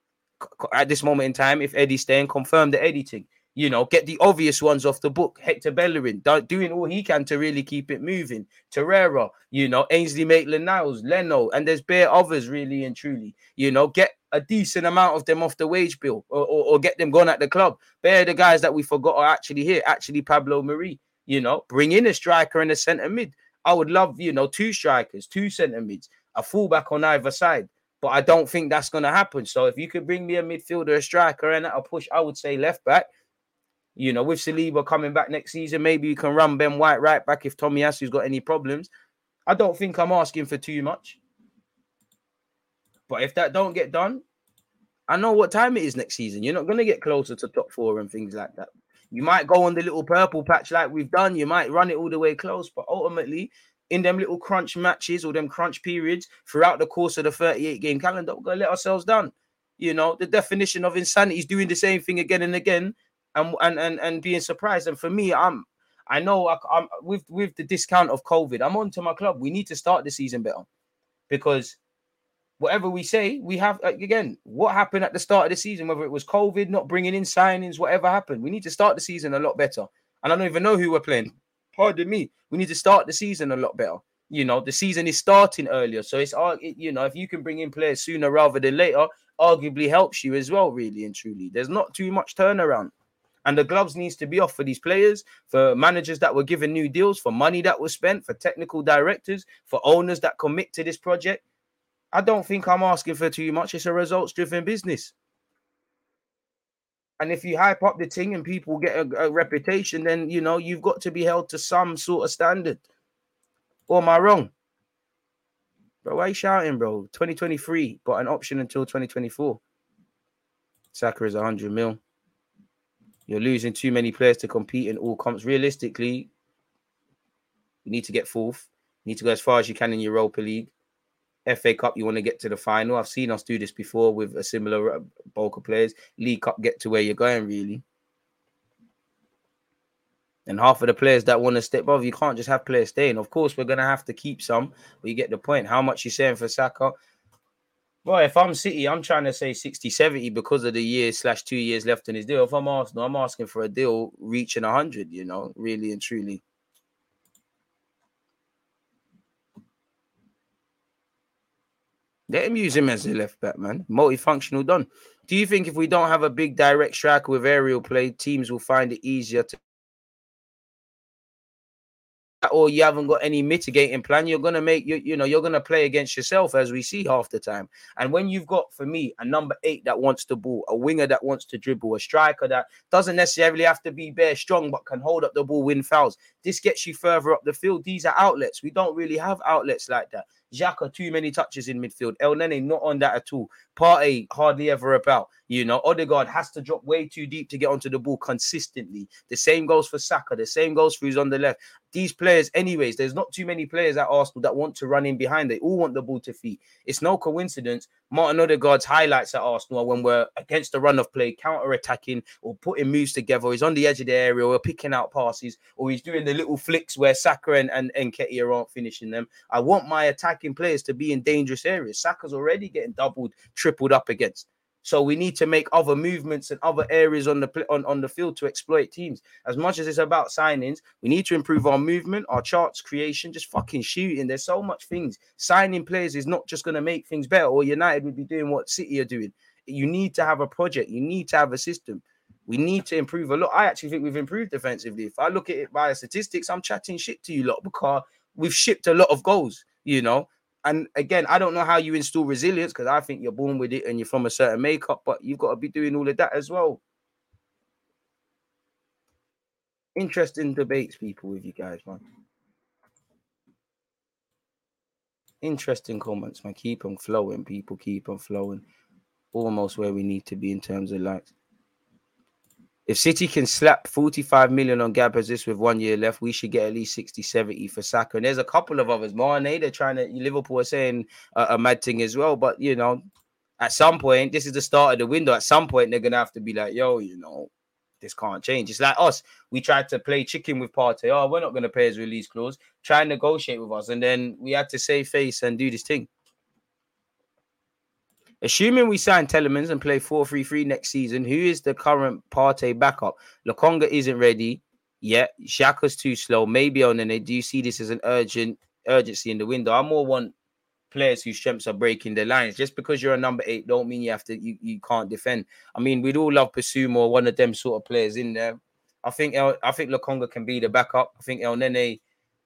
at this moment in time, if Eddie's staying, confirm the Eddie thing. You know, get the obvious ones off the book. Hector Bellerin, doing all he can to really keep it moving. Torreira, you know, Ainsley Maitland-Niles, Leno, and there's bare others really and truly. You know, get a decent amount of them off the wage bill or, or, or get them gone at the club. Bare the guys that we forgot are actually here, actually Pablo Mari. You know, bring in a striker and a centre mid. I would love, you know, two strikers, two centre mids, a fullback on either side. But I don't think that's going to happen. So if you could bring me a midfielder, a striker, and a push, I would say left back. You know, with Saliba coming back next season, maybe you can run Ben White right back if Tomiyasu's got any problems. I don't think I'm asking for too much. But if that don't get done, I know what time it is next season. You're not going to get closer to top four and things like that. You might go on the little purple patch like we've done. You might run it all the way close. But ultimately, in them little crunch matches or them crunch periods throughout the course of the thirty-eight game calendar, we're going to let ourselves down. You know, the definition of insanity is doing the same thing again and again. And, and and and being surprised. And for me, I'm I know I, I'm with with the discount of COVID, I'm on to my club. We need to start the season better, because whatever we say, we have again. What happened at the start of the season? Whether it was COVID, not bringing in signings, whatever happened, we need to start the season a lot better. And I don't even know who we're playing. Pardon me. We need to start the season a lot better. You know, the season is starting earlier, so it's you know if you can bring in players sooner rather than later, arguably helps you as well, really and truly. There's not too much turnaround. And the gloves needs to be off for these players, for managers that were given new deals, for money that was spent, for technical directors, for owners that commit to this project. I don't think I'm asking for too much. It's a results-driven business. And if you hype up the thing and people get a, a reputation, then, you know, you've got to be held to some sort of standard. Or am I wrong? Bro, why are you shouting, bro? twenty twenty-three, but an option until twenty twenty-four. Saka is one hundred mil. You're losing too many players to compete in all comps. Realistically, you need to get fourth. You need to go as far as you can in Europa League. F A Cup, you want to get to the final. I've seen us do this before with a similar bulk of players. League Cup, get to where you're going, really. And half of the players that want to step above, you can't just have players staying. Of course, we're going to have to keep some, but you get the point. How much you're saying for Saka? Well, if I'm City, I'm trying to say sixty, seventy because of the year slash two years left in his deal. If I'm Arsenal, I'm asking for a deal reaching one hundred, you know, really and truly. Let him use him as a left back, man. Multifunctional done. Do you think if we don't have a big direct striker with aerial play, teams will find it easier to... or you haven't got any mitigating plan, you're going to make, you, you know, you're going to play against yourself, as we see half the time. And when you've got, for me, a number eight that wants the ball, a winger that wants to dribble, a striker that doesn't necessarily have to be bare strong, but can hold up the ball, win fouls. This gets you further up the field. These are outlets. We don't really have outlets like that. Xhaka, too many touches in midfield. El Nene, not on that at all. Partey, hardly ever about. You know, Odegaard has to drop way too deep to get onto the ball consistently. The same goes for Saka. The same goes for who's on the left. These players, anyways, there's not too many players at Arsenal that want to run in behind. They all want the ball to feet. It's no coincidence. Martin Odegaard's highlights at Arsenal are when we're against the run of play, counter-attacking or putting moves together. He's on the edge of the area or picking out passes, or he's doing the little flicks where Saka and, and, and Nketiah aren't finishing them. I want my attacking players to be in dangerous areas. Saka's already getting doubled, tripled up against. So we need to make other movements and other areas on the on, on the field to exploit teams. As much as it's about signings, we need to improve our movement, our charts, creation, just fucking shooting. There's so much things. Signing players is not just going to make things better, or United would be doing what City are doing. You need to have a project. You need to have a system. We need to improve a lot. I actually think we've improved defensively. If I look at it by statistics, I'm chatting shit to you lot because we've shipped a lot of goals, you know. And again, I don't know how you install resilience because I think you're born with it and you're from a certain makeup, but you've got to be doing all of that as well. Interesting debates, people, with you guys, man. Interesting comments, man. Keep on flowing, people. Keep on flowing. Almost where we need to be in terms of likes. If City can slap forty-five million on Gabazis with one year left, we should get at least sixty, seventy for Saka. And there's a couple of others. Mane, they're trying to, Liverpool are saying uh, a mad thing as well. But, you know, at some point, this is the start of the window. At some point, they're going to have to be like, yo, you know, this can't change. It's like us. We tried to play chicken with Partey. Oh, we're not going to pay his release clause. Try and negotiate with us. And then we had to save face and do this thing. Assuming we sign Telemans and play four three three next season, who is the current Partey backup? Lokonga isn't ready yet. Xhaka's too slow. Maybe on and they do you see this as an urgent urgency in the window? I more want players whose strengths are breaking their lines. Just because you're a number eight, don't mean you have to. You, you can't defend. I mean, we'd all love Bissouma or one of them sort of players in there. I think El, I think Lokonga can be the backup. I think El Nene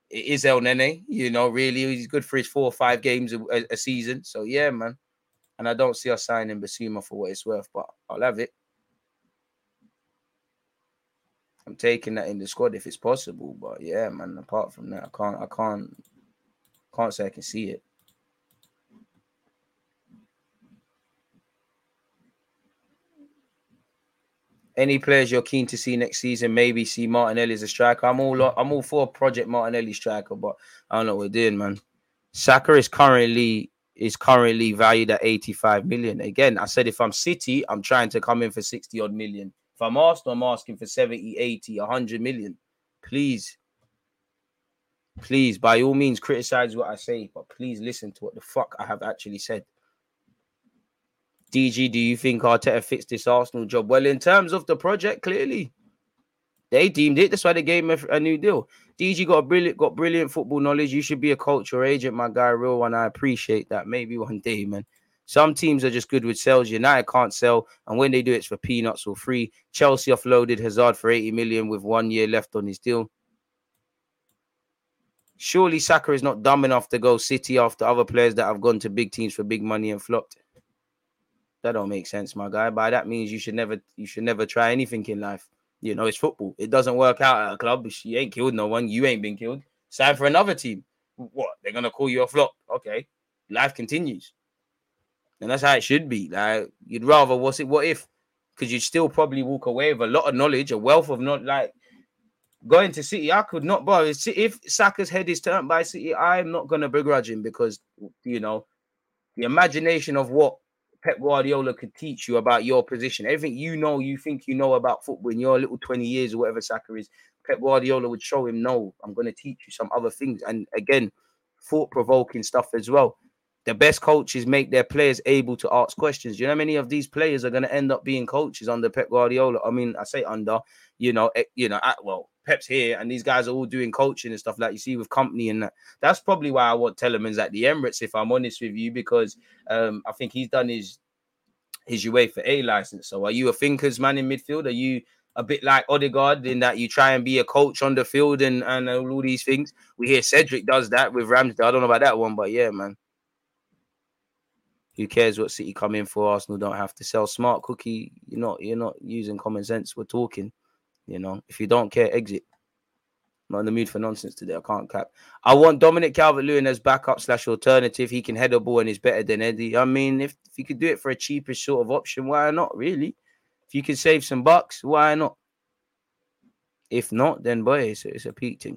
is El Nene. You know, really, he's good for his four or five games a, a season. So yeah, man. And I don't see us signing Bissouma for what it's worth, but I'll have it. I'm taking that in the squad if it's possible. But yeah, man, apart from that, I can't, I can't, can't say I can see it. Any players you're keen to see next season? Maybe see Martinelli as a striker. I'm all, I'm all for Project Martinelli striker, but I don't know what we're doing, man. Saka is currently. is currently valued at eighty-five million. Again, I said if I'm City, I'm trying to come in for sixty odd million. If I'm Arsenal, I'm asking for seventy, eighty, one hundred million. Please, please, by all means, criticize what I say, but please listen to what the fuck I have actually said. D G, do you think Arteta fits this Arsenal job? Well, in terms of the project, clearly. They deemed it. That's why they gave him a, a new deal. D G got a brilliant, got brilliant football knowledge. You should be a coach or agent, my guy, real one. I appreciate that. Maybe one day, man. Some teams are just good with sales. United can't sell. And when they do, it's for peanuts or free. Chelsea offloaded Hazard for eighty million with one year left on his deal. Surely Saka is not dumb enough to go City after other players that have gone to big teams for big money and flopped. That don't make sense, my guy. But that means you should never, you should never try anything in life. You know, it's football. It doesn't work out at a club. You ain't killed no one. You ain't been killed. Sign for another team. What? They're going to call you a flop. Okay. Life continues. And that's how it should be. Like, you'd rather, what's it, what if? Because you'd still probably walk away with a lot of knowledge, a wealth of not like, going to City, I could not bother. If Saka's head is turned by City, I'm not going to begrudge him because, you know, the imagination of what Pep Guardiola could teach you about your position. Everything you know, you think you know about football in your little twenty years or whatever Saka is, Pep Guardiola would show him, no, I'm going to teach you some other things. And again, thought-provoking stuff as well. The best coaches make their players able to ask questions. You know how many of these players are going to end up being coaches under Pep Guardiola? I mean, I say under, you know, you know, at, well, Pep's here and these guys are all doing coaching and stuff like you see with company and that. That's probably why I want Telemans at the Emirates, if I'm honest with you, because um, I think he's done his his UEFA A license. So are you a thinker's man in midfield? Are you a bit like Odegaard in that you try and be a coach on the field and, and all these things? We hear Cedric does that with Ramsdale. I don't know about that one, but yeah, man. Who cares what City come in for? Arsenal don't have to sell. Smart cookie, you're not, you're not using common sense. We're talking. You know, if you don't care, exit. I'm not in the mood for nonsense today. I can't cap. I want Dominic Calvert-Lewin as backup slash alternative. He can head a ball and is better than Eddie. I mean, if, if you could do it for a cheaper sort of option, why not, really? If you could save some bucks, why not? If not, then, boy, it's, it's a peak thing.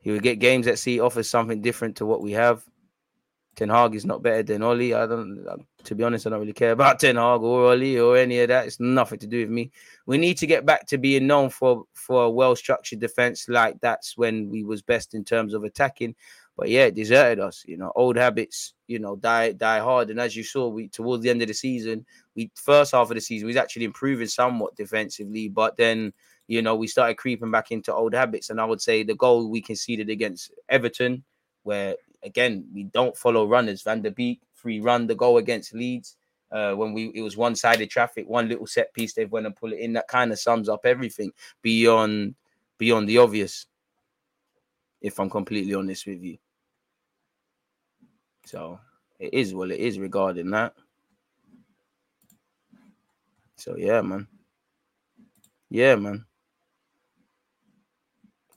He would get games that see offers something different to what we have. Ten Hag is not better than Oli. I don't, to be honest, I don't really care about Ten Hag or Oli or any of that. It's nothing to do with me. We need to get back to being known for, for a well-structured defense. Like that's when we was best in terms of attacking. But yeah, it deserted us. You know, old habits, you know, die, die hard. And as you saw, we towards the end of the season, we first half of the season, we was actually improving somewhat defensively. But then, you know, we started creeping back into old habits. And I would say the goal we conceded against Everton, where again, we don't follow runners. Van der Beek, free run, the goal against Leeds. Uh, when we it was one-sided traffic, one little set piece, they've went and pulled it in. That kind of sums up everything beyond beyond the obvious, if I'm completely honest with you. So it is what it is regarding that. So yeah, man. Yeah, man.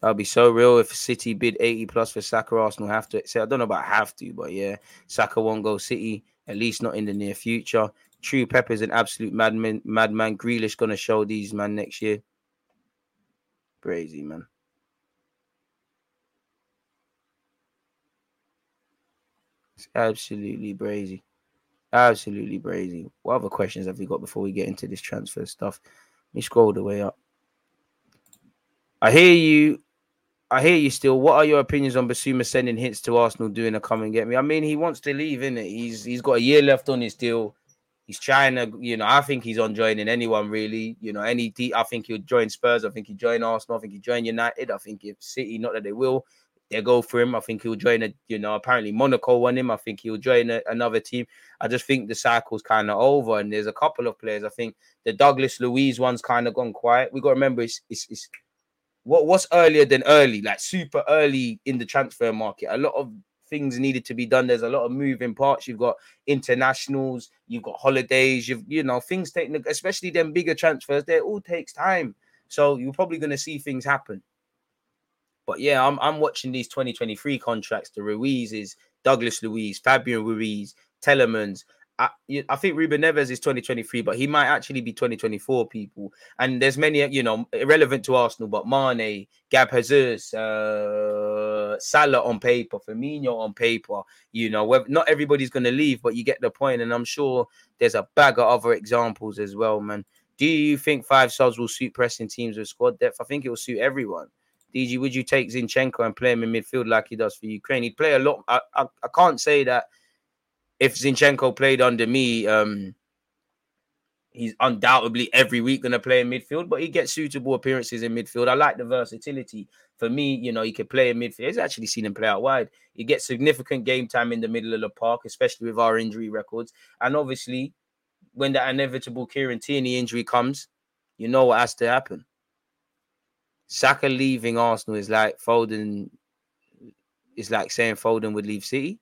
I'll be so real if City bid eighty plus for Saka, Arsenal have to accept. I don't know about have to, but yeah, Saka won't go City, at least not in the near future. True Pepper's an absolute madman. Madman. Grealish gonna show these man next year. Crazy man. It's absolutely crazy. Absolutely crazy. What other questions have we got before we get into this transfer stuff? Let me scroll the way up. I hear you. I hear you still. What are your opinions on Basuma sending hints to Arsenal doing a come and get me? I mean, he wants to leave, innit? He's he's got a year left on his deal. He's trying to, you know, I think he's on joining anyone really. You know, any deep, I think he'll join Spurs. I think he'll join Arsenal. I think he'll join United. I think if City, not that they will, they'll go for him. I think he'll join a, you know, apparently Monaco won him. I think he'll join a, another team. I just think the cycle's kind of over, and there's a couple of players. I think the Douglas Luiz one's kind of gone quiet. We got to remember it's it's, it's what what's earlier than early, like super early in the transfer market. A lot of things needed to be done. There's a lot of moving parts. You've got internationals, you've got holidays, you've, you know, things take, especially them bigger transfers, they all takes time. So you're probably going to see things happen. But yeah, I'm I'm watching these twenty twenty-three contracts, the Ruizes, Douglas Luiz, Fabian Ruiz, Telemans. I, I think Ruben Neves is twenty twenty-three, but he might actually be twenty twenty-four, people. And there's many, you know, irrelevant to Arsenal, but Mane, Gab Jesus, uh, Salah on paper, Firmino on paper. You know, not everybody's going to leave, but you get the point. And I'm sure there's a bag of other examples as well, man. Do you think five subs will suit pressing teams with squad depth? I think it will suit everyone. D G, would you take Zinchenko and play him in midfield like he does for Ukraine? He'd play a lot. I, I, I can't say that. If Zinchenko played under me, um, he's undoubtedly every week going to play in midfield, but he gets suitable appearances in midfield. I like the versatility. For me, you know, he could play in midfield. He's actually seen him play out wide. He gets significant game time in the middle of the park, especially with our injury records. And obviously, when that inevitable Kieran Tierney injury comes, you know what has to happen. Saka leaving Arsenal is like Foden, it's like saying Foden would leave City.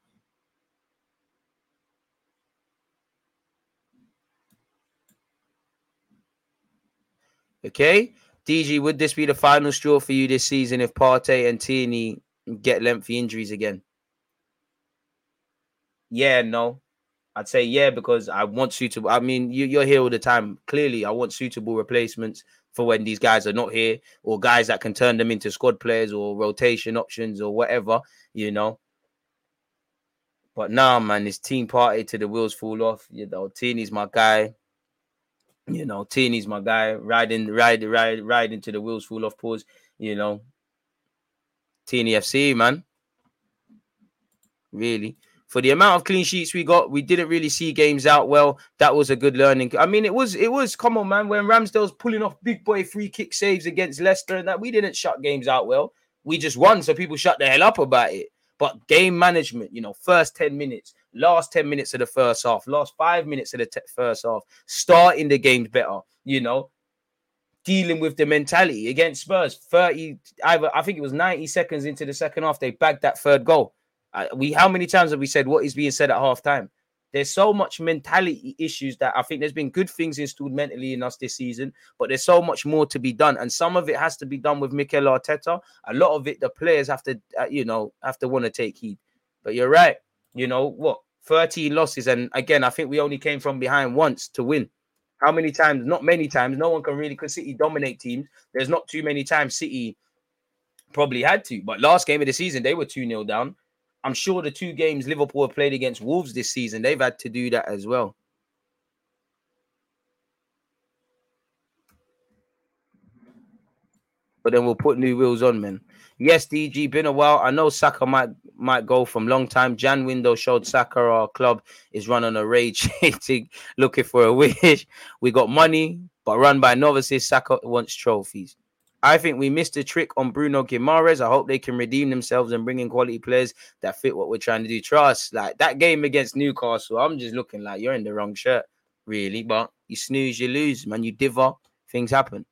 Okay, D G, would this be the final straw for you this season if Partey and Tierney get lengthy injuries again? Yeah, no. I'd say yeah, because I want suitable. I mean, you, you're here all the time. Clearly, I want suitable replacements for when these guys are not here, or guys that can turn them into squad players or rotation options or whatever, you know. But nah, man, it's team Partey to the wheels fall off. You know, Tierney's my guy. You know, Tierney's my guy, riding, riding, riding, riding to the wheels fall off, pause. You know, Tierney F C, man. Really. For the amount of clean sheets we got, we didn't really see games out well. That was a good learning. I mean, it was, it was, come on, man. When Ramsdale's pulling off big boy free kick saves against Leicester and that, we didn't shut games out well. We just won, so people shut the hell up about it. But game management, you know, first ten minutes, last ten minutes of the first half, last five minutes of the te- first half, starting the games better, you know, dealing with the mentality against Spurs. thirty, either, I think it was ninety seconds into the second half, they bagged that third goal. Uh, we, how many times have we said what is being said at halftime? There's so much mentality issues that I think there's been good things installed mentally in us this season, but there's so much more to be done. And some of it has to be done with Mikel Arteta. A lot of it, the players have to, uh, you know, have to want to take heed. But you're right. You know, what? thirteen losses. And again, I think we only came from behind once to win. How many times? Not many times. No one can really, because City dominate teams. There's not too many times City probably had to. But last game of the season, they were two nil down. I'm sure the two games Liverpool have played against Wolves this season, they've had to do that as well. But then we'll put new wheels on, man. Yes, D G, been a while. I know Saka might might go from long time. Jan window showed Saka our club is run on a rage, looking for a wish. We got money, but run by novices. Saka wants trophies. I think we missed a trick on Bruno Guimaraes. I hope they can redeem themselves and bring in quality players that fit what we're trying to do. Trust, like that game against Newcastle, I'm just looking like you're in the wrong shirt, really. But you snooze, you lose, man. You diver, things happen.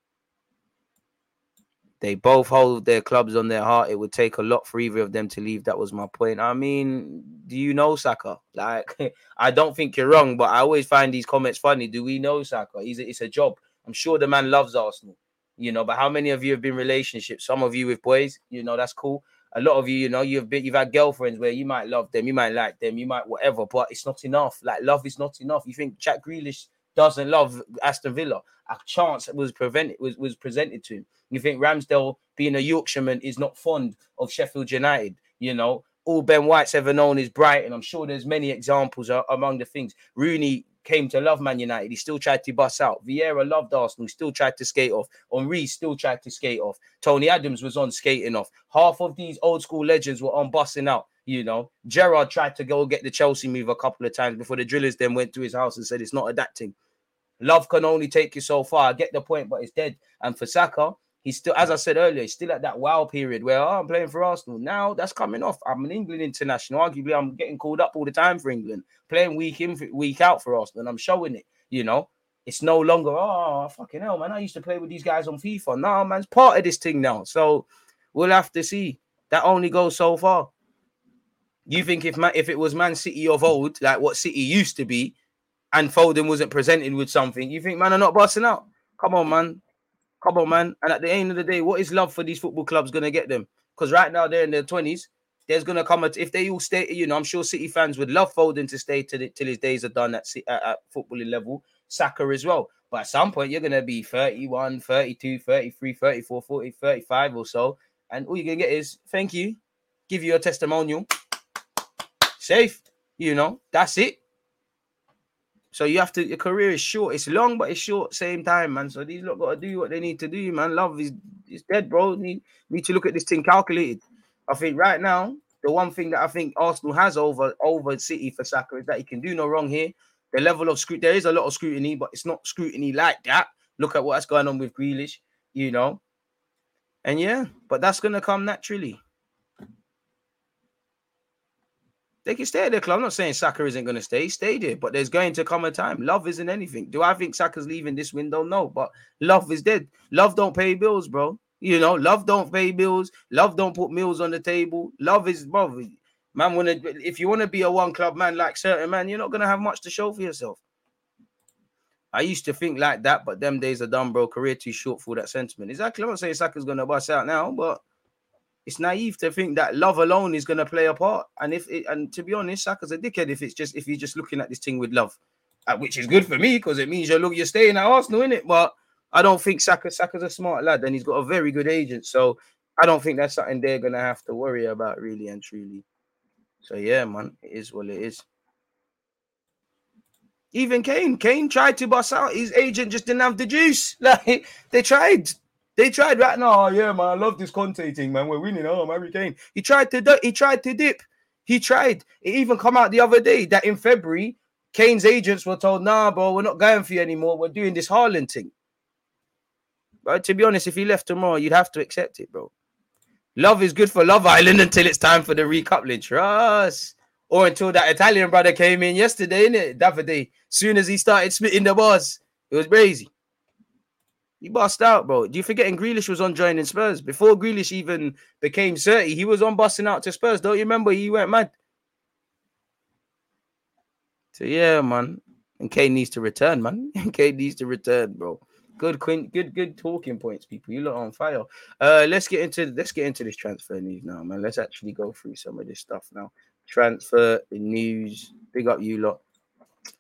They both hold their clubs on their heart. It would take a lot for either of them to leave. That was my point. I mean, do you know Saka? Like, I don't think you're wrong, but I always find these comments funny. Do we know Saka? He's a, it's a job. I'm sure the man loves Arsenal. You know, but how many of you have been relationships? Some of you with boys, you know, that's cool. a lot of you, you know, you've been, you've had girlfriends where you might love them, you might like them, you might whatever, but it's not enough. Like, love is not enough. You think Jack Grealish doesn't love Aston Villa? A chance was prevented was, was presented to him. You think Ramsdale, being a Yorkshireman, is not fond of Sheffield United? You know, all Ben White's ever known is Brighton. I'm sure there's many examples uh, among the things. Rooney came to love Man United. He still tried to bust out. Vieira loved Arsenal. He still tried to skate off. Henry still tried to skate off. Tony Adams was on skating off. Half of these old school legends were on busting out. You know, Gerrard tried to go get the Chelsea move a couple of times before the drillers then went to his house and said, it's not adapting. Love can only take you so far. I get the point, but it's dead. And for Saka, he's still, as I said earlier, he's still at that wow period where, oh, I'm playing for Arsenal. Now that's coming off. I'm an England international. Arguably, I'm getting called up all the time for England, playing week in, week out for Arsenal, and I'm showing it. You know, it's no longer, oh, fucking hell, man, I used to play with these guys on FIFA. No, man's part of this thing now. So we'll have to see. That only goes so far. You think if man, if it was Man City of old, like what City used to be, and Foden wasn't presented with something, you think man are not busting out? Come on, man. Come on, man. And at the end of the day, what is love for these football clubs going to get them? Because right now they're in their twenties. There's going to come a, if they all stay, you know, I'm sure City fans would love Foden to stay till, till his days are done at, at, at footballing level. Saka as well. But at some point, you're going to be thirty-one, thirty-two, thirty-three, thirty-four, forty, thirty-five or so. And all you're going to get is, thank you. Give you a testimonial. Safe. You know, that's it. So you have to, your career is short. It's long, but it's short same time, man. So these lot got to do what they need to do, man. Love is, is dead, bro. Need, need to look at this thing calculated. I think right now, the one thing that I think Arsenal has over, over City for Saka is that he can do no wrong here. The level of scrutiny, there is a lot of scrutiny, but it's not scrutiny like that. Look at what's going on with Grealish, you know. And yeah, but that's going to come naturally. They can stay at their club. I'm not saying Saka isn't going to stay. Stay there. But there's going to come a time. Love isn't anything. Do I think Saka's leaving this window? No. But love is dead. Love don't pay bills, bro. You know, love don't pay bills. Love don't put meals on the table. Love is, bro, man, wanna, if you want to be a one-club man like certain man, you're not going to have much to show for yourself. I used to think like that, but them days are done, bro. Career too short for that sentiment. Exactly. I'm not saying Saka's going to bust out now, but it's naive to think that love alone is going to play a part. And if it, and to be honest, Saka's a dickhead if it's just if you're just looking at this thing with love, uh, which is good for me because it means you're look you're staying at Arsenal, innit? But I don't think Saka Saka's a smart lad, and he's got a very good agent, so I don't think that's something they're going to have to worry about really and truly. So yeah, man, it is what it is. Even Kane, Kane tried to bust out. His agent just didn't have the juice. Like they tried. They tried right now. Oh, yeah, man, I love this Conte thing, man. We're winning. Oh, Harry Kane. He tried to do- he tried to dip. He tried. It even come out the other day that in February, Kane's agents were told, nah, bro, we're not going for you anymore. We're doing this Haaland thing. But to be honest, if he left tomorrow, you'd have to accept it, bro. Love is good for Love Island until it's time for the recoupling. Trust. Or until that Italian brother came in yesterday, innit? Davide. Soon as he started spitting the bars, it was crazy. You bust out, bro. Do you forget? And Grealish was on joining Spurs before Grealish even became thirty. He was on busting out to Spurs. Don't you remember? He went mad. So yeah, man. And Kane needs to return, man. Kane needs to return, bro. Good, Quinn. Good, good talking points, people. You lot on fire. Uh, let's get into let's get into this transfer news now, man. Let's actually go through some of this stuff now. Transfer news. Big up, you lot.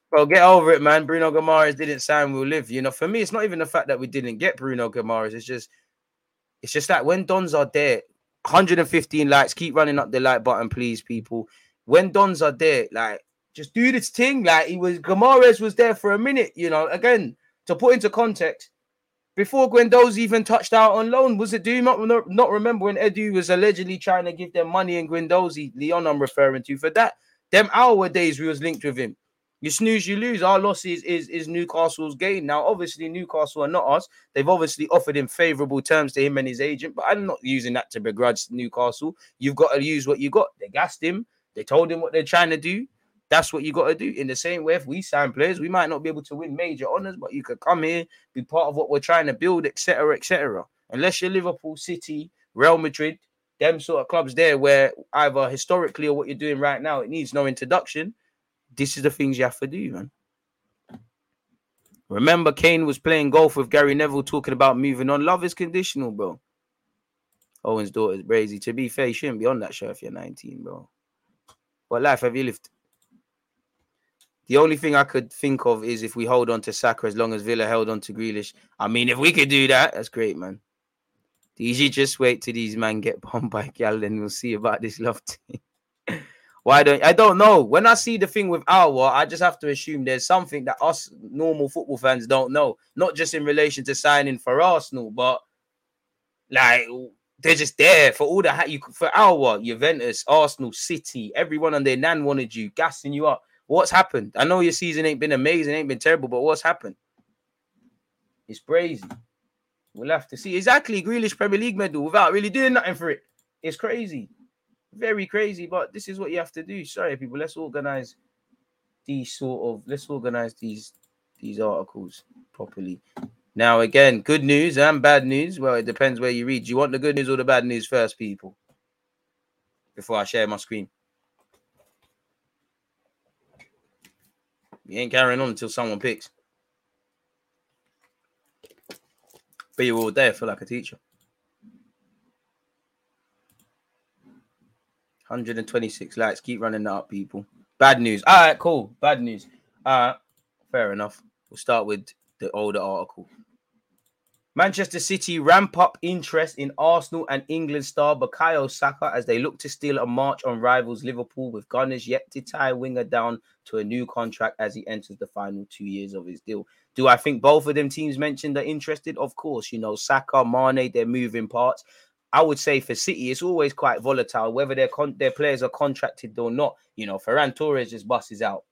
Bro, get over it, man. Bruno Guimaraes didn't sign, we'll live. You know, for me, it's not even the fact that we didn't get Bruno Guimaraes. It's just, it's just that when Dons are there, one hundred fifteen likes, keep running up the like button, please, people. When Dons are there, like, just do this thing. Like, he was, Guimaraes was there for a minute, you know. Again, to put into context, before Guendouzi even touched out on loan, was it, do you not, not remember when Edu was allegedly trying to give them money and Guendouzi, Leon I'm referring to, for that, them our days we was linked with him. You snooze, you lose. Our loss is, is, is Newcastle's gain. Now, obviously, Newcastle are not us. They've obviously offered him favourable terms to him and his agent, but I'm not using that to begrudge Newcastle. You've got to use what you got. They gassed him. They told him what they're trying to do. That's what you got to do. In the same way, if we sign players, we might not be able to win major honours, but you could come here, be part of what we're trying to build, et cetera, et cetera. Unless you're Liverpool, City, Real Madrid, them sort of clubs there where either historically or what you're doing right now, it needs no introduction. This is the things you have to do, man. Remember, Kane was playing golf with Gary Neville talking about moving on. Love is conditional, bro. Owen's daughter is brazy. To be fair, you shouldn't be on that show if you're nineteen, bro. What life have you lived? The only thing I could think of is if we hold on to Saka as long as Villa held on to Grealish. I mean, if we could do that, that's great, man. D G, just wait till these men get pumped by Gal and we'll see about this love team. Why don't... I don't know. When I see the thing with Aouar, I just have to assume there's something that us normal football fans don't know. Not just in relation to signing for Arsenal, but like... They're just there for all the hat you for Aouar, Juventus, Arsenal, City, everyone and their nan wanted you, gassing you up. What's happened? I know your season ain't been amazing, ain't been terrible, but what's happened? It's crazy. We'll have to see. Exactly, Grealish Premier League medal without really doing nothing for it. It's crazy. Very crazy, but this is what you have to do. Sorry, people, let's organize these sort of, let's organize these, these articles properly. Now, again, good news and bad news. Well, it depends where you read. Do you want the good news or the bad news first, people? Before I share my screen. You ain't carrying on until someone picks. But you're all there, feel like a teacher. one hundred twenty-six likes. Keep running that up, people. Bad news. All right, cool. Bad news. All right, fair enough. We'll start with the older article. Manchester City ramp up interest in Arsenal and England star Bukayo Saka as they look to steal a march on rivals Liverpool, with Gunners yet to tie winger down to a new contract as he enters the final two years of his deal. Do I think both of them teams mentioned are interested? Of course, you know, Saka, Mane, they're moving parts. I would say for City, it's always quite volatile, whether their con- their players are contracted or not. You know, Ferran Torres just busts out.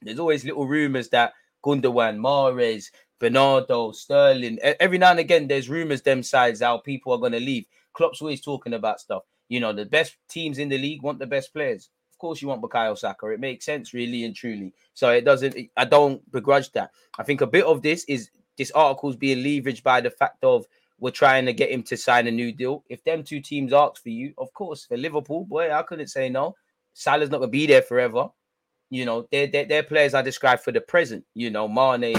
There's always little rumours that Gundogan, Mahrez, Bernardo, Sterling. Every now and again, there's rumours them sides how people are going to leave. Klopp's always talking about stuff. You know, the best teams in the league want the best players. Of course you want Bukayo Saka. It makes sense, really and truly. So it doesn't... It, I don't begrudge that. I think a bit of this is... This article's being leveraged by the fact of we're trying to get him to sign a new deal. If them two teams ask for you, of course, for Liverpool, boy, I couldn't say no. Salah's not going to be there forever. You know, their their players are described for the present. You know, Mane,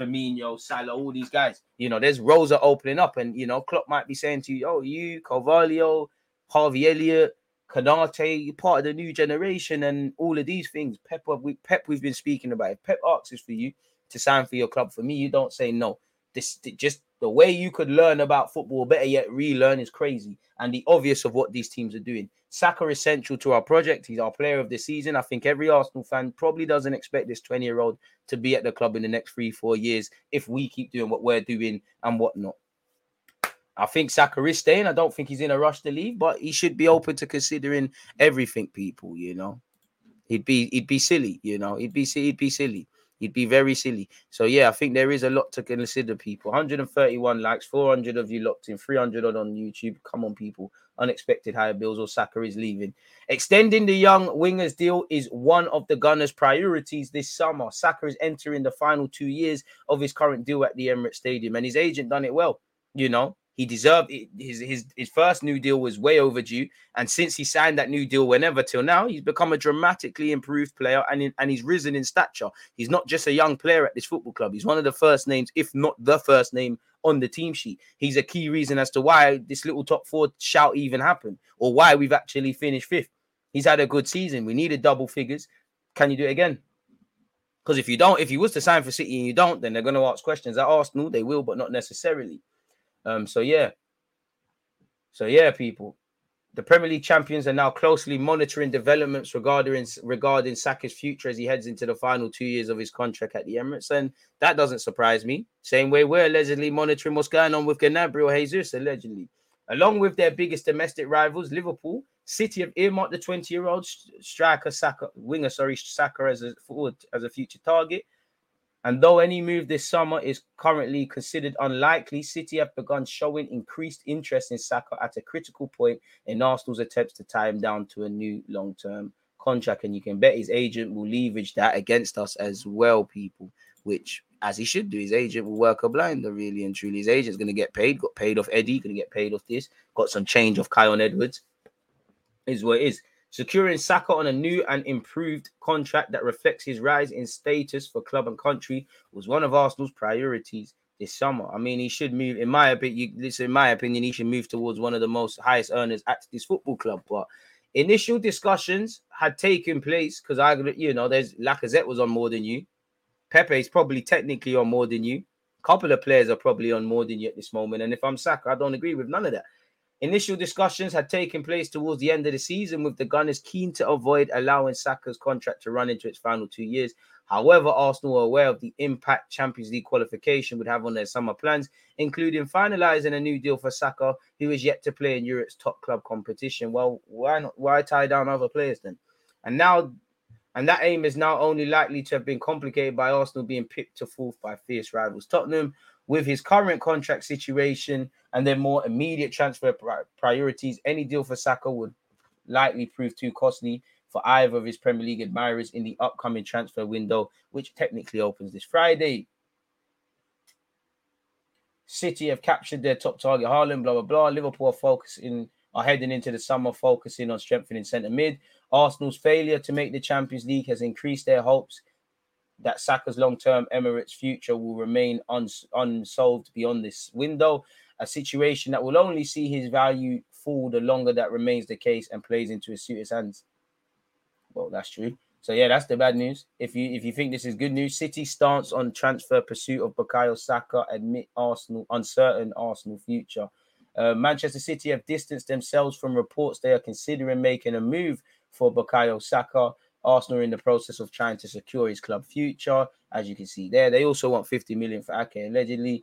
Firmino, Salah, all these guys. You know, there's roles are opening up, and you know, Klopp might be saying to you, "Oh, you, Carvalho, Harvey Elliott, Konate, you're part of the new generation, and all of these things." Pep, we, Pep, we've been speaking about. If Pep asks for you to sign for your club, for me, you don't say no. This just the way you could learn about football, better yet, relearn, is crazy, and the obvious of what these teams are doing. Saka is central to our project. He's our player of the season. I think every Arsenal fan probably doesn't expect this twenty-year-old to be at the club in the next three, four years if we keep doing what we're doing and whatnot. I think Saka is staying. I don't think he's in a rush to leave, but he should be open to considering everything, people, you know. He'd be he'd be silly, you know. He'd be, he'd be silly. He'd be very silly. So, yeah, I think there is a lot to consider, people. one hundred thirty-one likes, four hundred of you locked in, three hundred on YouTube. Come on, people. Unexpected higher bills or Saka is leaving. Extending the young winger's deal is one of the Gunners' priorities this summer. Saka is entering the final two years of his current deal at the Emirates Stadium, and his agent done it well. You know, he deserved it. His, his, his first new deal was way overdue, and since he signed that new deal whenever till now, he's become a dramatically improved player, and, in, and he's risen in stature. He's not just a young player at this football club. He's one of the first names, if not the first name, on the team sheet. He's a key reason as to why this little top four shout even happened, or why we've actually finished fifth. He's had a good season. We needed double figures. Can you do it again? Because if you don't, if you was to sign for City and you don't, then they're going to ask questions at Arsenal. They will, but not necessarily. Um, so yeah. So yeah, people. The Premier League champions are now closely monitoring developments regarding regarding Saka's future as he heads into the final two years of his contract at the Emirates. And that doesn't surprise me. Same way we're allegedly monitoring what's going on with Gnabry or Jesus, allegedly. Along with their biggest domestic rivals, Liverpool, City have earmarked the twenty-year-old striker Saka, winger, sorry, Saka as a forward, as a future target. And though any move this summer is currently considered unlikely, City have begun showing increased interest in Saka at a critical point in Arsenal's attempts to tie him down to a new long-term contract. And you can bet his agent will leverage that against us as well, people, which, as he should do, his agent will work a blinder, really and truly. His agent's going to get paid, got paid off Eddie, going to get paid off this, got some change off Kion Edwards. Is what it is. Securing Saka on a new and improved contract that reflects his rise in status for club and country was one of Arsenal's priorities this summer. I mean, he should move. In my opinion, listen, in my opinion, he should move towards one of the most highest earners at this football club. But initial discussions had taken place because I, you know, there's Lacazette was on more than you. Pepe's probably technically on more than you. A couple of players are probably on more than you at this moment. And if I'm Saka, I don't agree with none of that. Initial discussions had taken place towards the end of the season with the Gunners keen to avoid allowing Saka's contract to run into its final two years. However, Arsenal were aware of the impact Champions League qualification would have on their summer plans, including finalising a new deal for Saka, who is yet to play in Europe's top club competition. Well, why not? Why tie down other players then? And now, and that aim is now only likely to have been complicated by Arsenal being picked to fourth by fierce rivals Tottenham. With his current contract situation and their more immediate transfer priorities, any deal for Saka would likely prove too costly for either of his Premier League admirers in the upcoming transfer window, which technically opens this Friday. City have captured their top target, Haaland, blah, blah, blah. Liverpool are, focusing, are heading into the summer, focusing on strengthening centre-mid. Arsenal's failure to make the Champions League has increased their hopes that Saka's long-term Emirates future will remain uns- unsolved beyond this window, a situation that will only see his value fall the longer that remains the case and plays into his suitor's hands. Well, that's true. So, yeah, that's the bad news. If you if you think this is good news, City's stance on transfer pursuit of Bukayo Saka admit Arsenal uncertain Arsenal future. Uh, Manchester City have distanced themselves from reports they are considering making a move for Bukayo Saka. Arsenal are in the process of trying to secure his club future, as you can see there. They also want fifty million for Ake, allegedly.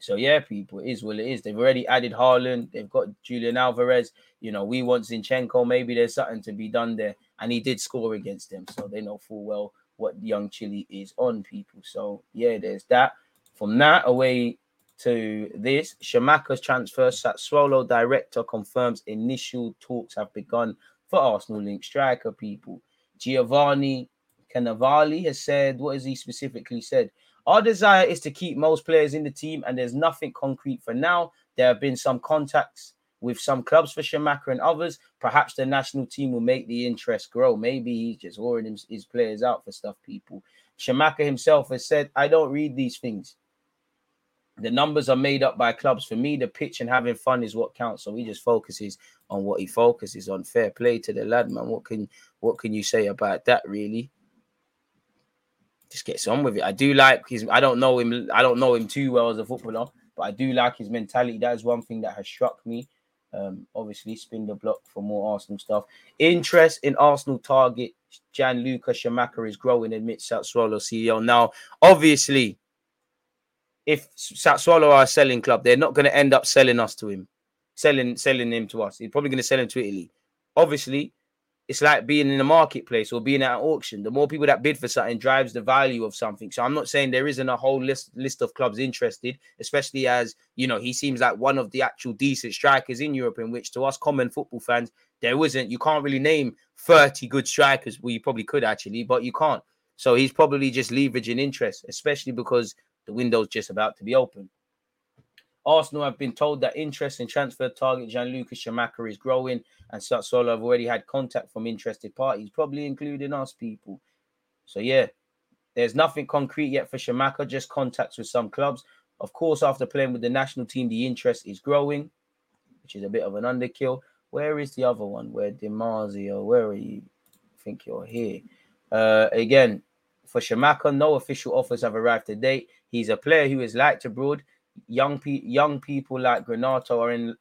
So, yeah, people, it is what it is. They've already added Haaland. They've got Julian Alvarez. You know, we want Zinchenko. Maybe there's something to be done there. And he did score against them, so they know full well what young Chile is on, people. So, yeah, there's that. From that away to this, Shamaka's transfer, Sassuolo director confirms initial talks have begun for Arsenal link striker, people. Giovanni Cannavale has said, what has he specifically said? Our desire is to keep most players in the team, and there's nothing concrete for now. There have been some contacts with some clubs for Shamaka and others. Perhaps the national team will make the interest grow. Maybe he's just ordering his players out for stuff, people. Shamaka himself has said, I don't read these things. The numbers are made up by clubs. For me, the pitch and having fun is what counts. So he just focuses on what he focuses on. Fair play to the lad, man. What can what can you say about that, really? Just gets on with it. I do like his. I don't know him. I don't know him too well as a footballer, but I do like his mentality. That is one thing that has struck me. Um, obviously, spin the block for more Arsenal stuff. Interest in Arsenal target Gianluca Scamacca is growing, admits Sassuolo C E O. Now, obviously, if Sassuolo are a selling club, they're not going to end up selling us to him, selling selling him to us. He's probably going to sell him to Italy. Obviously, it's like being in the marketplace or being at an auction. The more people that bid for something drives the value of something. So I'm not saying there isn't a whole list list of clubs interested, especially as, you know, he seems like one of the actual decent strikers in Europe, in which to us common football fans, there isn't. You can't really name thirty good strikers. Well, you probably could actually, but you can't. So he's probably just leveraging interest, especially because the window's just about to be open. Arsenal have been told that interest in transfer target Gianluca Scamacca is growing, and Sassuolo have already had contact from interested parties, probably including us, people. So, yeah, there's nothing concrete yet for Scamacca, just contacts with some clubs. Of course, after playing with the national team, the interest is growing, which is a bit of an underkill. Where is the other one? Where DiMarzio? Where are you? I think you're here. Uh, again, for Scamacca, no official offers have arrived to date. He's a player who is liked abroad. Young pe- young people like Granato are in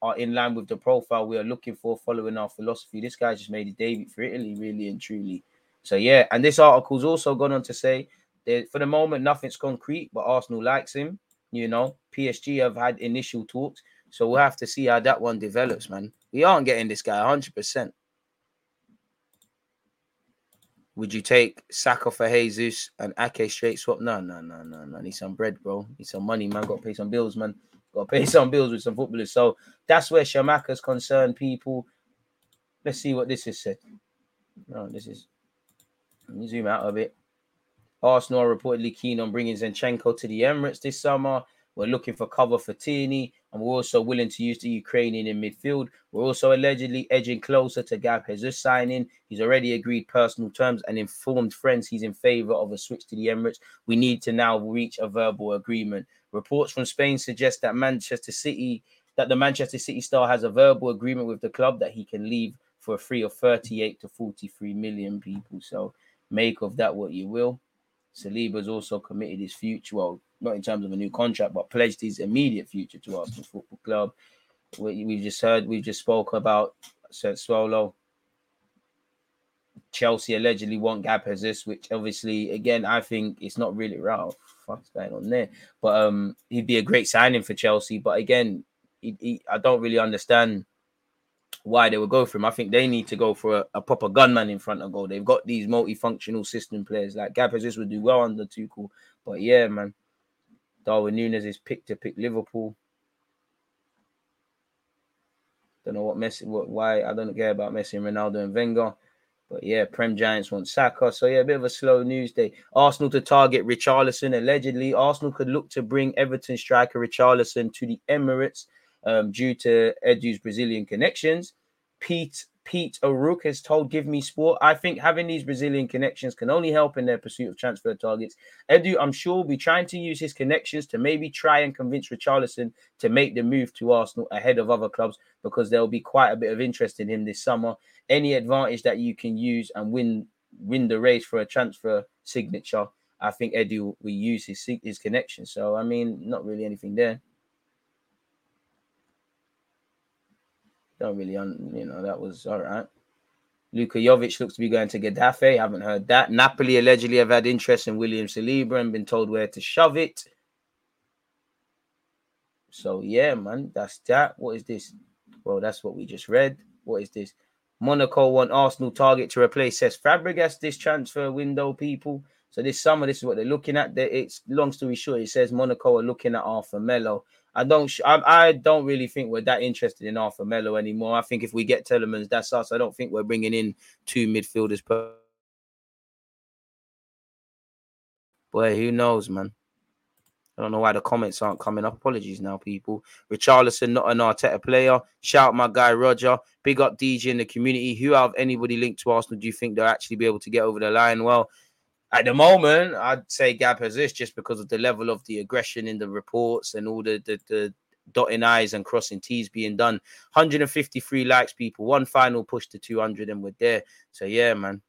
are in line with the profile we are looking for, following our philosophy. This guy just made his debut for Italy, really and truly. So, yeah, and this article's also gone on to say that for the moment, nothing's concrete, but Arsenal likes him. You know, P S G have had initial talks, so we'll have to see how that one develops, man. We aren't getting this guy one hundred percent. Would you take Saka for Jesus and Ake straight swap? No, no, no, no, no. Need some bread, bro. Need some money, man. Got to pay some bills, man. Got to pay some bills with some footballers. So that's where Shamaka's concerned, people. Let's see what this is said. No, this is... Let me zoom out a bit. Arsenal are reportedly keen on bringing Zinchenko to the Emirates this summer. We're looking for cover for Tierney, and we're also willing to use the Ukrainian in midfield. We're also allegedly edging closer to Gabriel Jesus signing. He's already agreed personal terms and informed friends he's in favour of a switch to the Emirates. We need to now reach a verbal agreement. Reports from Spain suggest that Manchester City, that the Manchester City star has a verbal agreement with the club that he can leave for a fee of thirty-eight to forty-three million people. So make of that what you will. Saliba's also committed his future, well, not in terms of a new contract, but pledged his immediate future to Arsenal Football Club. We, we've just heard, we've just spoke about Sassuolo. Chelsea allegedly want Gabriel Jesus, which obviously, again, I think it's not really right. What's going on there? But um, he'd be a great signing for Chelsea. But again, he, he, I don't really understand why they would go for him. I think they need to go for a, a proper gunman in front of goal. They've got these multifunctional system players. Like Gabriel Jesus would do well under Tuchel. But yeah, man. Darwin Núñez is pick to pick Liverpool. Don't know what Messi, what, why I don't care about Messi and Ronaldo and Wenger, but yeah, Prem Giants want Saka. So yeah, a bit of a slow news day. Arsenal to target Richarlison allegedly. Arsenal could look to bring Everton striker Richarlison to the Emirates um, due to Edu's Brazilian connections. Pete Pete O'Rourke has told Give Me Sport, I think having these Brazilian connections can only help in their pursuit of transfer targets. Edu, I'm sure, will be trying to use his connections to maybe try and convince Richarlison to make the move to Arsenal ahead of other clubs because there will be quite a bit of interest in him this summer. Any advantage that you can use and win win the race for a transfer signature, I think Edu will use his, his connections. So, I mean, not really anything there. Don't really, un, you know, that was all right. Luka Jovic looks to be going to Getafe. Haven't heard that. Napoli allegedly have had interest in William Saliba and been told where to shove it. So, yeah, man, that's that. What is this? Well, that's what we just read. What is this? Monaco want Arsenal target to replace Cesc Fabregas this transfer window, people. So this summer, this is what they're looking at. It's long story short, it says Monaco are looking at Arthur Melo. I don't, I, I don't really think we're that interested in Arthur Melo anymore. I think if we get Tielemans, that's us. I don't think we're bringing in two midfielders per. Boy, who knows, man? I don't know why the comments aren't coming up. Apologies now, people. Richarlison, not an Arteta player. Shout my guy Roger. Big up D J in the community. Who out of anybody linked to Arsenal do you think they'll actually be able to get over the line? Well, at the moment, I'd say Gabriel Jesus just because of the level of the aggression in the reports and all the, the, the dotting I's and crossing T's being done. one hundred fifty-three likes, people. One final push to two hundred and we're there. So, yeah, man.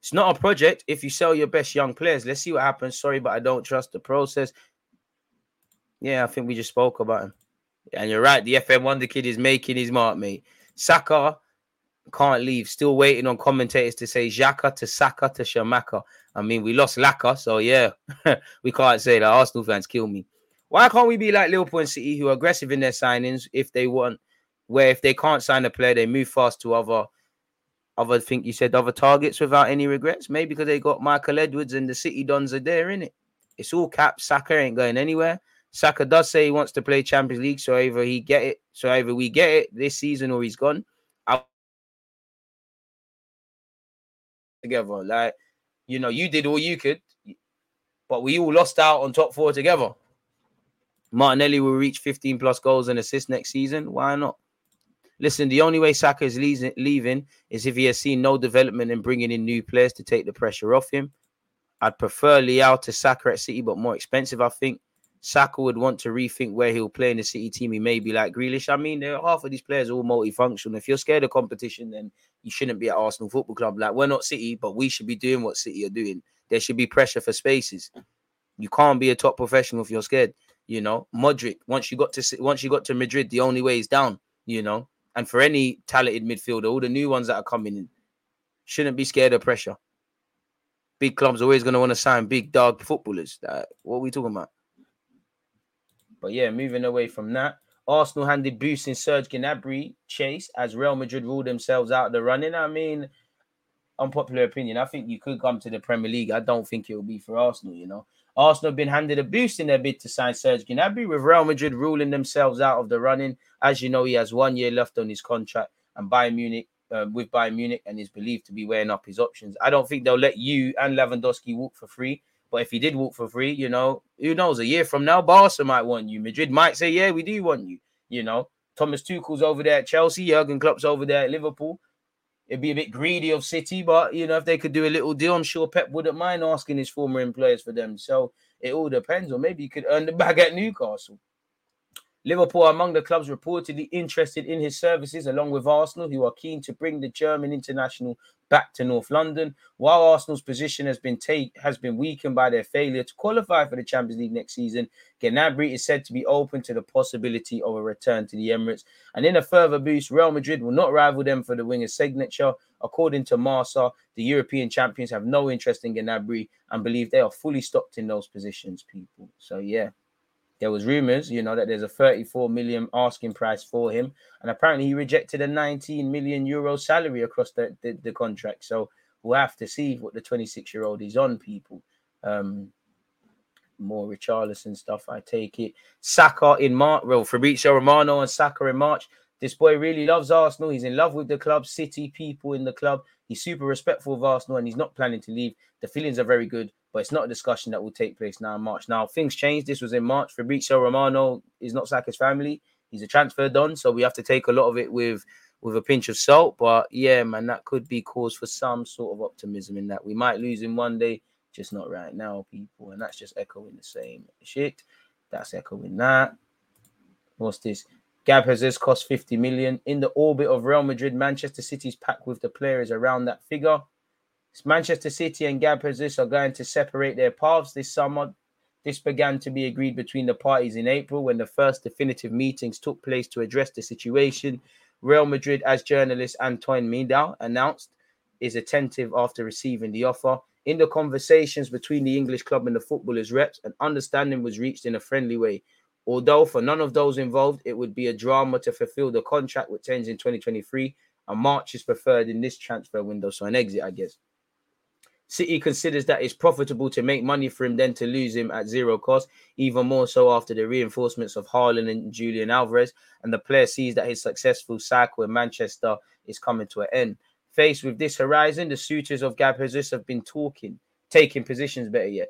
It's not a project if you sell your best young players. Let's see what happens. Sorry, but I don't trust the process. Yeah, I think we just spoke about him. And you're right. The F M Wonder Kid is making his mark, mate. Saka can't leave. Still waiting on commentators to say Xhaka to Saka to Shamaka. I mean, we lost Laka, so yeah, we can't say that. Arsenal fans kill me. Why can't we be like Liverpool and City, who are aggressive in their signings if they want, where if they can't sign a player, they move fast to other, other, I think you said other targets without any regrets? Maybe because they got Michael Edwards and the City Dons are there, innit? It's all cap. Saka ain't going anywhere. Saka does say he wants to play Champions League, so either he get it, so either we get it this season or he's gone. Together, like, you know, you did all you could, but we all lost out on top four together. Martinelli will reach fifteen plus goals and assists next season. Why not? Listen, the only way Saka is leaving is if he has seen no development in bringing in new players to take the pressure off him. I'd prefer Leao to Saka at City, but more expensive, I think. Saka would want to rethink where he'll play in the City team. He may be like Grealish. I mean, half of these players are all multifunctional. If you're scared of competition, then you shouldn't be at Arsenal Football Club. Like, we're not City, but we should be doing what City are doing. There should be pressure for spaces. You can't be a top professional if you're scared. You know, Modric, once you got to once you got to Madrid, the only way is down, you know. And for any talented midfielder, all the new ones that are coming in, shouldn't be scared of pressure. Big clubs are always going to want to sign big dog footballers. Like, what are we talking about? But yeah, moving away from that, Arsenal handed boost in Serge Gnabry chase as Real Madrid ruled themselves out of the running. I mean, unpopular opinion. I think you could come to the Premier League. I don't think it will be for Arsenal, you know. Arsenal have been handed a boost in their bid to sign Serge Gnabry, with Real Madrid ruling themselves out of the running. As you know, he has one year left on his contract and Bayern Munich, uh, with Bayern Munich and is believed to be weighing up his options. I don't think they'll let you and Lewandowski walk for free. But if he did walk for free, you know, Who knows? A year from now, Barca might want you. Madrid might say, yeah, we do want you. You know, Thomas Tuchel's over there at Chelsea. Jurgen Klopp's over there at Liverpool. It'd be a bit greedy of City, but, you know, if they could do a little deal, I'm sure Pep wouldn't mind asking his former employers for them. So it all depends. Or maybe he could earn the bag at Newcastle. Liverpool are among the clubs reportedly interested in his services, along with Arsenal, who are keen to bring the German international back to North London. While Arsenal's position has been take, has been weakened by their failure to qualify for the Champions League next season, Gnabry is said to be open to the possibility of a return to the Emirates. And in a further boost, Real Madrid will not rival them for the winger's signature. According to Marca, the European champions have no interest in Gnabry and believe they are fully stocked in those positions, people. So, yeah. There was rumours, you know, that there's a thirty-four million asking price for him. And apparently he rejected a nineteen million euro salary across the, the, the contract. So we'll have to see what the twenty-six-year-old is on, people. Um, more Richarlison stuff, I take it. Saka in March. Well, Fabrizio Romano and Saka in March. This boy really loves Arsenal. He's in love with the club, City, people in the club. He's super respectful of Arsenal and he's not planning to leave. The feelings are very good. But it's not a discussion that will take place now in March. Now, things changed. This was in March. Fabrizio Romano is not Saka's family. He's a transfer don, so we have to take a lot of it with, with a pinch of salt. But, yeah, man, that could be cause for some sort of optimism in that. We might lose him one day, just not right now, people. And that's just echoing the same shit. That's echoing that. What's this? Gab Hazard cost fifty million. In the orbit of Real Madrid, Manchester City's pack with the players around that figure. Manchester City and Gab Hazard are going to separate their paths this summer. This began to be agreed between the parties in April when the first definitive meetings took place to address the situation. Real Madrid, as journalist Antoine Midal announced, is attentive after receiving the offer. In the conversations between the English club and the footballers' reps, an understanding was reached in a friendly way. Although for none of those involved, it would be a drama to fulfill the contract, which ends in twenty twenty-three, and March is preferred in this transfer window, so an exit, I guess. City considers that it's profitable to make money for him than to lose him at zero cost, even more so after the reinforcements of Haaland and Julian Alvarez, and the player sees that his successful cycle in Manchester is coming to an end. Faced with this horizon, the suitors of Gab Jesus have been talking, taking positions better yet.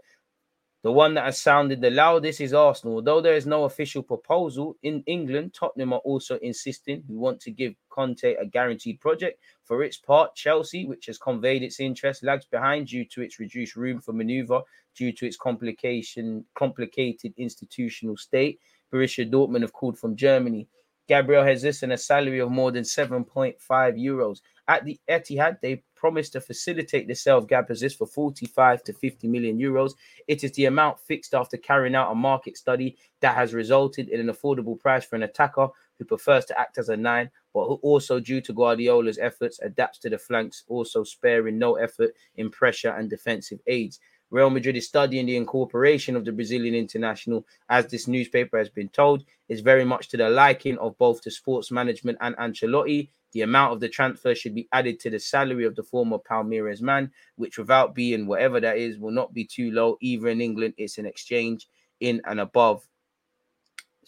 The one that has sounded the loudest is Arsenal. Although there is no official proposal in England, Tottenham are also insisting we want to give Conte a guaranteed project. For its part, Chelsea, which has conveyed its interest, lags behind due to its reduced room for manoeuvre due to its complication, complicated institutional state. Borussia Dortmund have called from Germany. Gabriel Jesus and a salary of more than seven point five euros. At the Etihad, they promised to facilitate the sale of Gab Jesus for forty-five to fifty million euros. It is the amount fixed after carrying out a market study that has resulted in an affordable price for an attacker who prefers to act as a nine, but who also, due to Guardiola's efforts, adapts to the flanks, also sparing no effort in pressure and defensive aids. Real Madrid is studying the incorporation of the Brazilian international, as this newspaper has been told, is very much to the liking of both the sports management and Ancelotti. The amount of the transfer should be added to the salary of the former Palmeiras man, which without being whatever that is, will not be too low. Either in England, it's an exchange in and above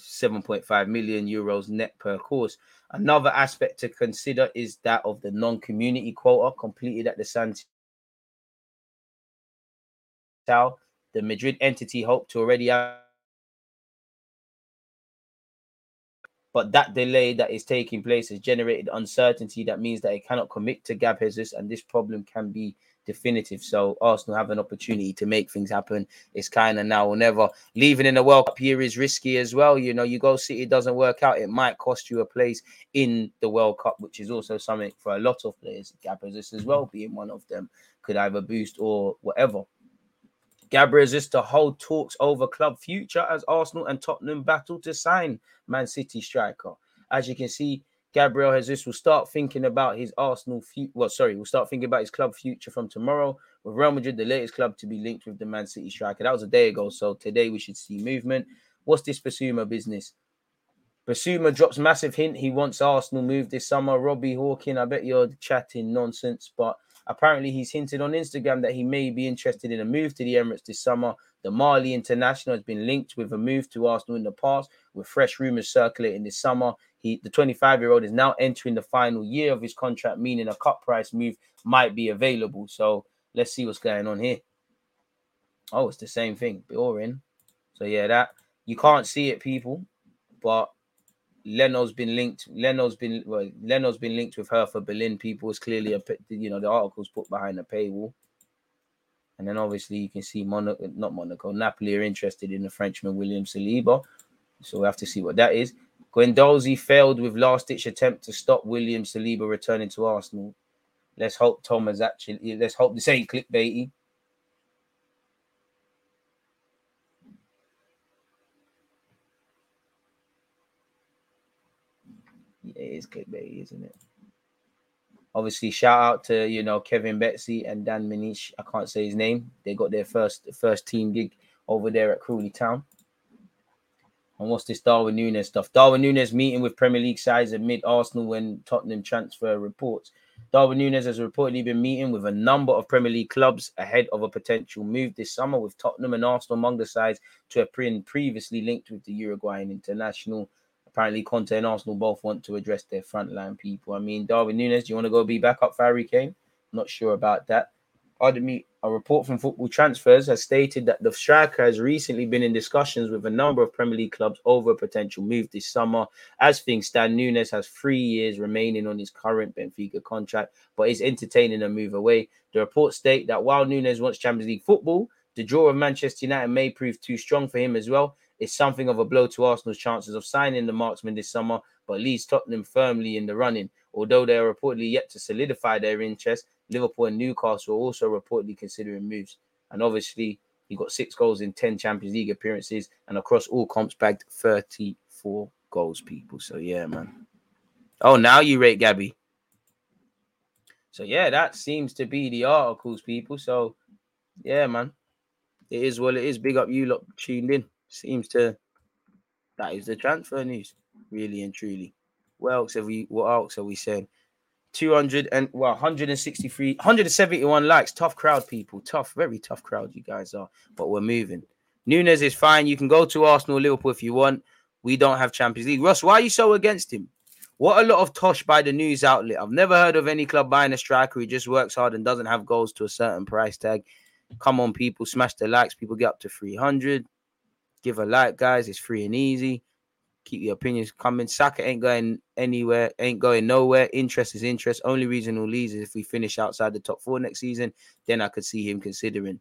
seven point five million euros net per course. Another aspect to consider is that of the non-community quota completed at the Santiago. The Madrid entity hoped to already have, but that delay that is taking place has generated uncertainty. That means that it cannot commit to Gab Jesus, and this problem can be definitive. So Arsenal have an opportunity to make things happen. It's kind of now or never. Leaving in the World Cup here is risky as well. You know, you go City, it doesn't work out. It might cost you a place in the World Cup, which is also something for a lot of players. Gab Jesus as well being one of them could either boost or whatever. Gabriel Jesus to hold talks over club future as Arsenal and Tottenham battle to sign Man City striker. As you can see, Gabriel Jesus will start thinking about his Arsenal future. Well, sorry, will start thinking about his club future from tomorrow. With Real Madrid, the latest club to be linked with the Man City striker. That was a day ago, so today we should see movement. What's this Basuma business? Basuma drops massive hint he wants Arsenal move this summer. Robbie Hawking, I bet you're chatting nonsense, but apparently, he's hinted on Instagram that he may be interested in a move to the Emirates this summer. The Mali international has been linked with a move to Arsenal in the past, with fresh rumours circulating this summer. He, the twenty-five-year-old is now entering the final year of his contract, meaning a cut price move might be available. So let's see what's going on here. Oh, it's the same thing. Biorin. So yeah, that you can't see it, people, but Leno's been linked. Leno's been well, Leno's been linked with her for Berlin. People, it's clearly a, you know, the article's put behind a paywall. And then obviously you can see Monaco, not Monaco, Napoli are interested in the Frenchman William Saliba. So we have to see what that is. Guendouzi failed with last-ditch attempt to stop William Saliba returning to Arsenal. Let's hope Tom has actually. Let's hope this ain't clickbaity. Yeah, it is clickbaity, isn't it? Obviously, shout out to, you know, Kevin Betsy and Dan Minish. I can't say his name. They got their first first team gig over there at Crawley Town. And what's this Darwin Núñez stuff? Darwin Núñez meeting with Premier League sides amid Arsenal when Tottenham transfer reports. Darwin Núñez has reportedly been meeting with a number of Premier League clubs ahead of a potential move this summer, with Tottenham and Arsenal among the sides to have been previously linked with the Uruguayan international. Apparently, Conte and Arsenal both want to address their frontline people. I mean, Darwin Núñez, do you want to go be back up for Harry Kane? I'm not sure about that. A report from Football Transfers has stated that the striker has recently been in discussions with a number of Premier League clubs over a potential move this summer. As things stand, Núñez has three years remaining on his current Benfica contract, but is entertaining a move away. The reports state that while Núñez wants Champions League football, the draw of Manchester United may prove too strong for him as well. It's something of a blow to Arsenal's chances of signing the marksman this summer, but leaves Tottenham firmly in the running. Although they are reportedly yet to solidify their interest, Liverpool and Newcastle are also reportedly considering moves. And obviously, he got six goals in ten Champions League appearances and across all comps bagged thirty-four goals, people. So, yeah, man. Oh, now you rate Gabby. So, yeah, that seems to be the articles, people. So, yeah, man. It is what it is. Big up you lot tuned in. Seems to... That is the transfer news, really and truly. What else have we, what else are we saying? two hundred and well, one hundred sixty-three, one hundred seventy-one likes. Tough crowd, people. Tough, very tough crowd you guys are. But we're moving. Núñez is fine. You can go to Arsenal, Liverpool if you want. We don't have Champions League. Ross, why are you so against him? What a lot of tosh by the news outlet. I've never heard of any club buying a striker who just works hard and doesn't have goals to a certain price tag. Come on, people. Smash the likes. People get up to three hundred. Give a like, guys. It's free and easy. Keep your opinions coming. Saka ain't going anywhere, ain't going nowhere. Interest is interest. Only reason he'll leave is if we finish outside the top four next season. Then I could see him considering.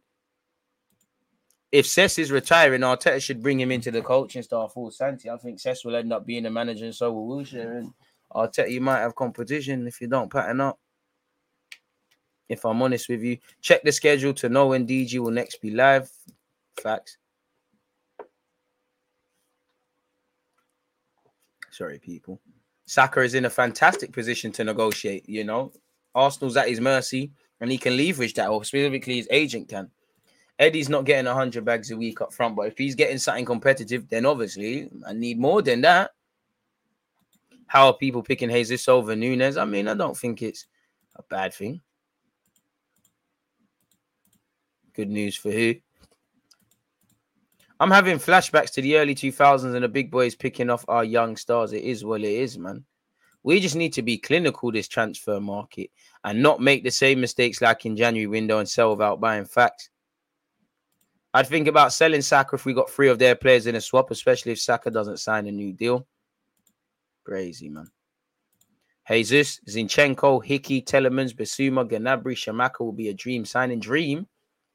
If Cesc is retiring, Arteta should bring him into the coaching staff for Santi. I think Cesc will end up being a manager and so will Wilshere. And Arteta, you might have competition if you don't pattern up. If I'm honest with you, check the schedule to know when D G will next be live. Facts. Sorry, people. Saka is in a fantastic position to negotiate, you know. Arsenal's at his mercy, and he can leverage that, or specifically his agent can. Eddie's not getting one hundred bags a week up front, but if he's getting something competitive, then obviously I need more than that. How are people picking Jesus over Núñez? I mean, I don't think it's a bad thing. Good news for who? I'm having flashbacks to the early two thousands and the big boys picking off our young stars. It is what it is, man. We just need to be clinical this transfer market and not make the same mistakes like in January window and sell without buying facts. I'd think about selling Saka if we got three of their players in a swap, especially if Saka doesn't sign a new deal. Crazy, man. Jesus, Zinchenko, Hickey, Telemans, Bissouma, Gnabry, Shamaka will be a dream signing. Dream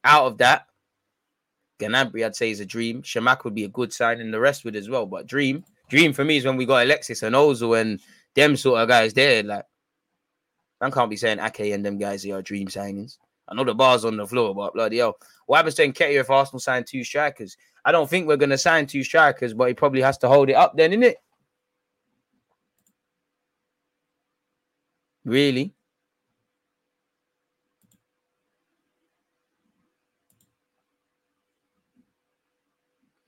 out of that. Gnabry, I'd say, is a dream. Shamak would be a good sign, and the rest would as well. But dream, dream for me is when we got Alexis and Ozil and them sort of guys there. Like, I can't be saying Ake and them guys are dream signings. I know the bar's on the floor, but bloody hell. What happens to Nketiah if Arsenal sign two strikers? I don't think we're going to sign two strikers, but he probably has to hold it up then, innit? Really?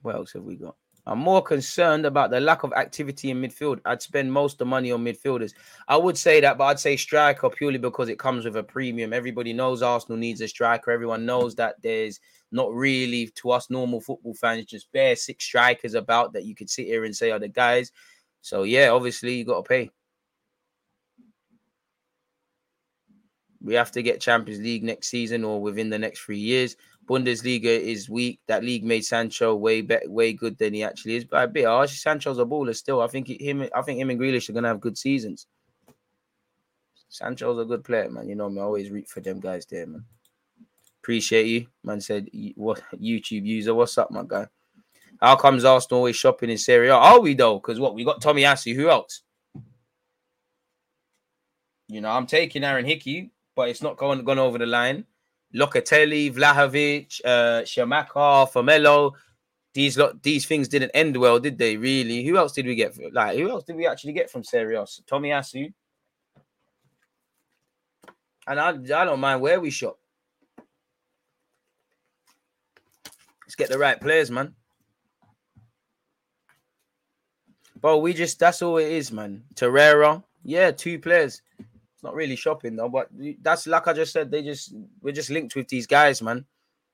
What else have we got? I'm more concerned about the lack of activity in midfield. I'd spend most of the money on midfielders. I would say that, but I'd say striker purely because it comes with a premium. Everybody knows Arsenal needs a striker. Everyone knows that there's not really, to us normal football fans, just bare six strikers about that you could sit here and say are the guys. So, yeah, obviously, you got to pay. We have to get Champions League next season or within the next three years. Bundesliga is weak. That league made Sancho way better, way good than he actually is. But a bit harsh. Sancho's a baller still. I think him. I think him and Grealish are gonna have good seasons. Sancho's a good player, man. You know me. I always root for them guys there, man. Appreciate you, man. Said what YouTube user? What's up, my guy? How comes Arsenal always shopping in Serie A? Are we though? Because what we got Tommy Asu. Who else? You know, I'm taking Aaron Hickey, but it's not going gone over the line. Locatelli, Vlahovic, uh, Shamaka, Formello. These lot, these things didn't end well, did they? Really? Who else did we get? From, like, who else did we actually get from Serie A? So, Tommy Asu. And I, I don't mind where we shop. Let's get the right players, man. Bro, we just, that's all it is, man. Torreira. Yeah, two players. It's not really shopping, though. But that's, like I just said, they just, we're just linked with these guys, man.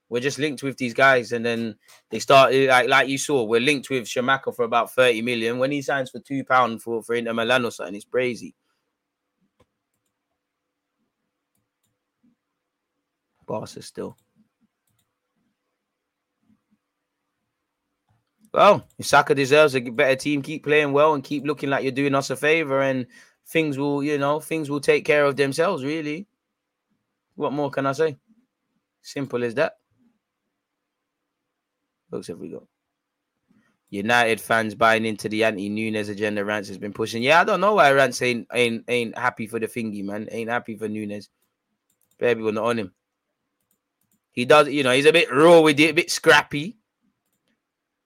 We're just linked with these guys. And then they started, like like you saw, we're linked with Shamaka for about thirty million. When he signs for two pounds for, for Inter Milan or something, it's crazy. Barca still. Well, if Saka deserves a better team, keep playing well and keep looking like you're doing us a favor, and things will, you know, things will take care of themselves, really. What more can I say? Simple as that. Looks like we got United fans buying into the anti-Nunes agenda Rance has been pushing. Yeah, I don't know why Rance ain't, ain't, ain't happy for the thingy, man. Ain't happy for Nunes. Baby, we're not on him. He does, you know, he's a bit raw with it, a bit scrappy.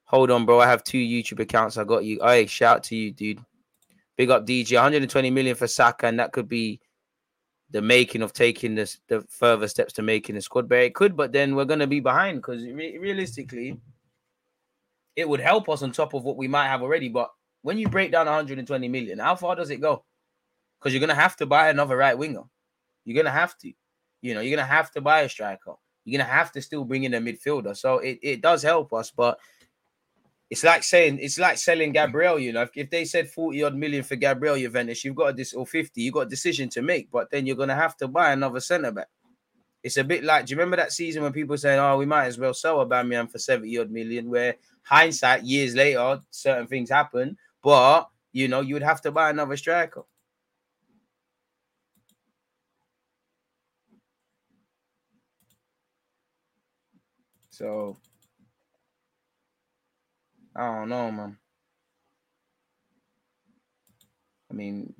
Hold on, bro. I have two YouTube accounts. I got you. Hey, shout out to you, dude. Big up D J. one hundred twenty million for Saka, and that could be the making of taking this, the further steps to making the squad. But it could, but then we're going to be behind because re- realistically, it would help us on top of what we might have already. But when you break down one hundred twenty million, how far does it go? Because you're going to have to buy another right winger. You're going to have to. You know, you're going to have to buy a striker. You're going to have to still bring in a midfielder. So it, it does help us, but it's like saying, it's like selling Gabriel, you know. If, if they said forty odd million for Gabriel Juventus, you've got this, or fifty, you've got a decision to make, but then you're going to have to buy another centre back. It's a bit like, do you remember that season when people saying, oh, we might as well sell Aubameyang for seventy odd million, where hindsight, years later, certain things happen, but, you know, you would have to buy another striker. So, I don't know, man. I mean,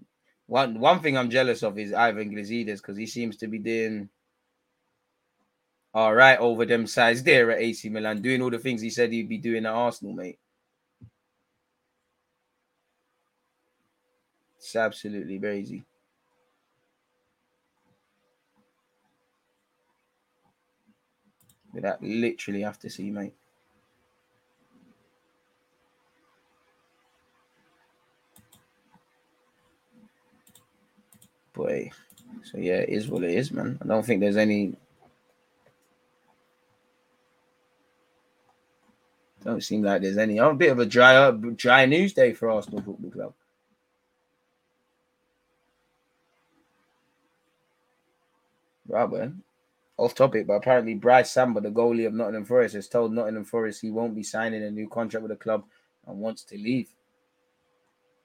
one one thing I'm jealous of is Ivan Glazides, because he seems to be doing all right over them sides there at A C Milan, doing all the things he said he'd be doing at Arsenal, mate. It's absolutely crazy. But that literally have to see, mate. Boy, so yeah, it is what it is, man. I don't think there's any. Don't seem like there's any. I'm a bit of a dry, uh, dry news day for Arsenal Football Club. Robert, off topic, but apparently Bryce Samba, the goalie of Nottingham Forest, has told Nottingham Forest he won't be signing a new contract with the club and wants to leave.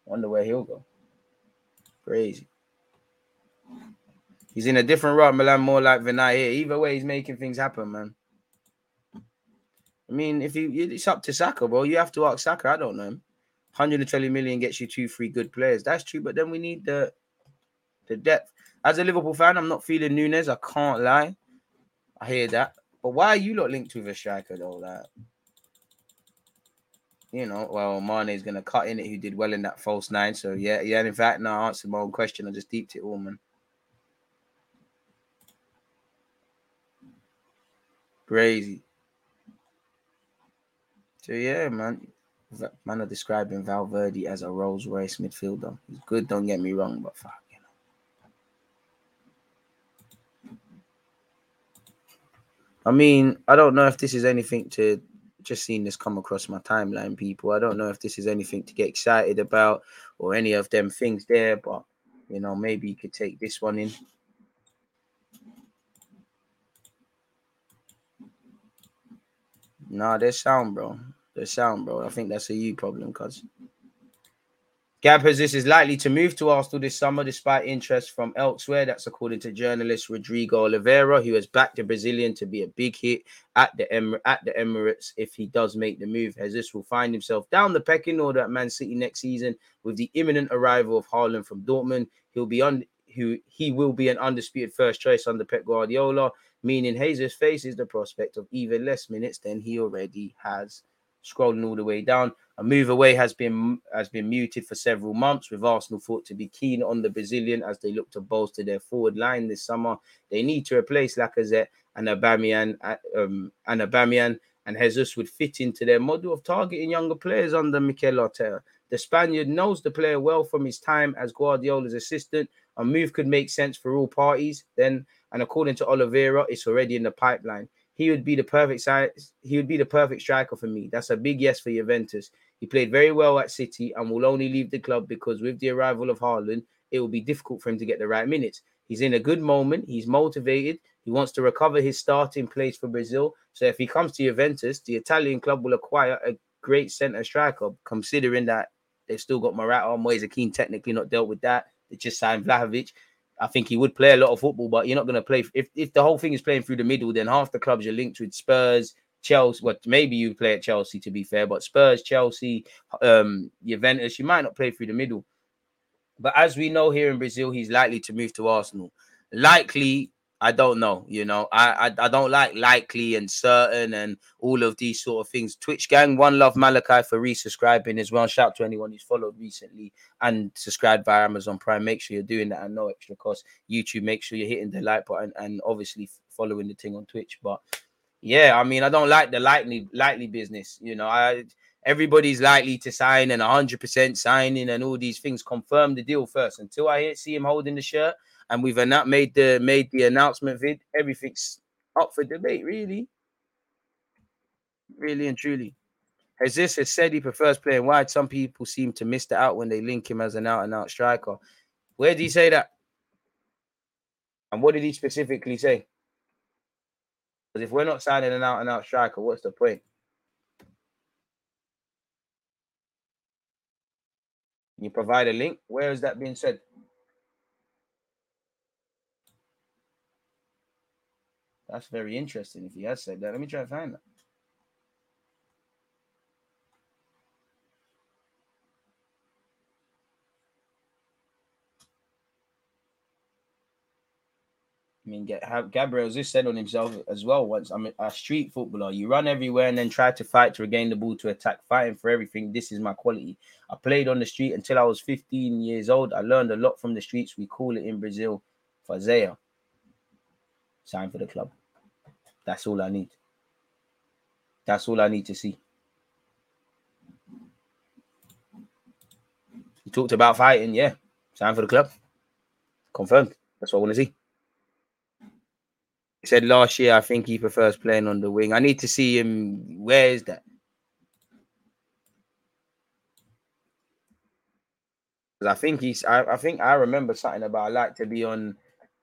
Wonder where he'll go. Crazy. He's in a different route, Milan, more like Vinay here. Either way, he's making things happen, man. I mean, if you, it's up to Saka, bro. You have to ask Saka. I don't know him. one hundred twenty million gets you two, three good players. That's true, but then we need the the depth. As a Liverpool fan, I'm not feeling Nunes. I can't lie. I hear that. But why are you not linked with a striker, though? Like, you know, well, Mane's going to cut in it, who did well in that false nine. So, yeah, yeah. And in fact, no, I answered my own question. I just deeped it all, man. Crazy. So, yeah, man. Man are describing Valverde as a Rolls Royce midfielder. He's good, don't get me wrong, but fuck, you know. I mean, I don't know if this is anything to... Just seen this come across my timeline, people. I don't know if this is anything to get excited about or any of them things there, but, you know, maybe you could take this one in. Nah, they're sound, bro. They're sound, bro. I think that's a you problem, cuz. Gabhazis is likely to move to Arsenal this summer despite interest from elsewhere. That's according to journalist Rodrigo Oliveira, who has backed the Brazilian to be a big hit at the Emir- at the Emirates if he does make the move. Jesus will find himself down the pecking order at Man City next season with the imminent arrival of Haaland from Dortmund. He'll be on. Un- who he will be an undisputed first choice under Pep Guardiola, meaning Jesus faces the prospect of even less minutes than he already has. Scrolling all the way down, a move away has been has been muted for several months, with Arsenal thought to be keen on the Brazilian as they look to bolster their forward line this summer. They need to replace Lacazette and Aubameyang, um, and Aubameyang and Jesus would fit into their model of targeting younger players under Mikel Arteta. The Spaniard knows the player well from his time as Guardiola's assistant. A move could make sense for all parties then, and according to Oliveira, it's already in the pipeline. He would be the perfect size. He would be the perfect striker for me. That's a big yes for Juventus. He played very well at City and will only leave the club because with the arrival of Haaland, it will be difficult for him to get the right minutes. He's in a good moment. He's motivated. He wants to recover his starting place for Brazil. So if he comes to Juventus, the Italian club will acquire a great centre striker, considering that they've still got Morata. Moise Kean technically not dealt with that. They just signed Vlahovic. I think he would play a lot of football, but you're not going to play. If, if the whole thing is playing through the middle, then half the clubs are linked with Spurs, Chelsea. Well, maybe you play at Chelsea, to be fair, but Spurs, Chelsea, um, Juventus, you might not play through the middle. But as we know here in Brazil, he's likely to move to Arsenal. Likely, I don't know. You know, I, I, I don't like likely and certain and all of these sort of things. Twitch gang, one love Malachi for resubscribing as well. Shout out to anyone who's followed recently and subscribed via Amazon Prime. Make sure you're doing that at no extra cost. YouTube, make sure you're hitting the like button and obviously following the thing on Twitch. But yeah, I mean, I don't like the likely likely business. You know, I. Everybody's likely to sign and one hundred percent signing and all these things. Confirm the deal first. Until I see him holding the shirt and we've not made the made the announcement vid, everything's up for debate, really. Really and truly. Jesus has said he prefers playing wide. Some people seem to miss that out when they link him as an out-and-out striker. Where did he say that? And what did he specifically say? Because if we're not signing an out-and-out striker, what's the point? You provide a link. Where is that being said? That's very interesting if he has said that. Let me try to find that. I mean, Gabriel Jesus said on himself as well once, I'm a street footballer. You run everywhere and then try to fight to regain the ball, to attack, fighting for everything. This is my quality. I played on the street until I was fifteen years old. I learned a lot from the streets. We call it in Brazil, Fazeia. Sign for the club. That's all I need. That's all I need to see. You talked about fighting, yeah. Sign for the club. Confirmed. That's what I want to see. He said last year, I think he prefers playing on the wing. I need to see him. Where is that? Because I think he's. I, I think I remember something about I like to be on.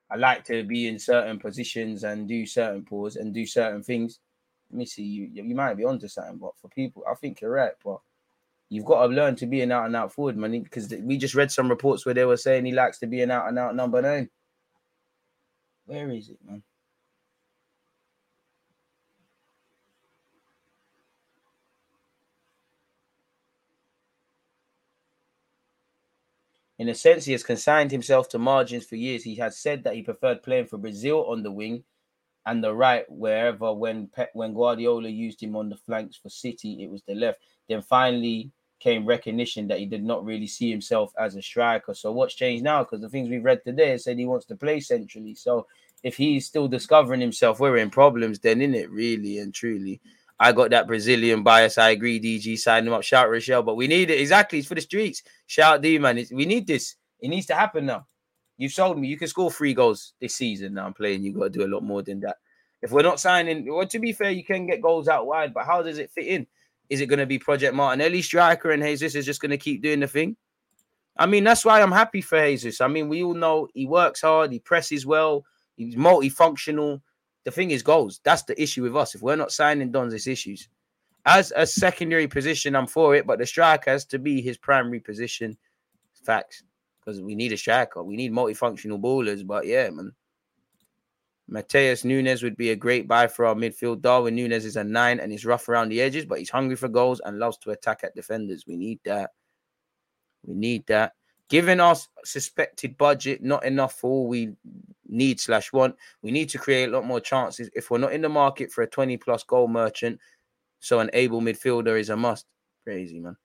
I like to be in certain positions and do certain pause and do certain things. Let me see. You you might be onto something, but for people, I think you're right. But you've got to learn to be an out and out forward, man. Because we just read some reports where they were saying he likes to be an out and out number nine. Where is it, man? In a sense, he has consigned himself to margins for years. He has said that he preferred playing for Brazil on the wing and the right wherever. When Pep, when Guardiola used him on the flanks for City, it was the left. Then finally came recognition that he did not really see himself as a striker. So what's changed now? Because the things we've read today said he wants to play centrally. So if he's still discovering himself, we're in problems then, innit, really and truly. I got that Brazilian bias. I agree, D G. Sign him up. Shout Rochelle. But we need it. Exactly. It's for the streets. Shout D, man. It's, we need this. It needs to happen now. You've sold me. You can score three goals this season. Now I'm playing. You've got to do a lot more than that. If we're not signing... Well, to be fair, you can get goals out wide. But how does it fit in? Is it going to be Project Martinelli striker and Jesus is just going to keep doing the thing? I mean, that's why I'm happy for Jesus. I mean, we all know he works hard. He presses well. He's multifunctional. The thing is goals. That's the issue with us. If we're not signing Don's, it's issues. As a secondary position, I'm for it, but the striker has to be his primary position. Facts. Because we need a striker. We need multifunctional ballers, but yeah, man. Mateus Nunes would be a great buy for our midfield. Darwin Nunes is a nine and he's rough around the edges, but he's hungry for goals and loves to attack at defenders. We need that. We need that. Given our suspected budget, not enough for all we need slash want, we need to create a lot more chances. If we're not in the market for a twenty-plus goal merchant, so an able midfielder is a must. Crazy, man.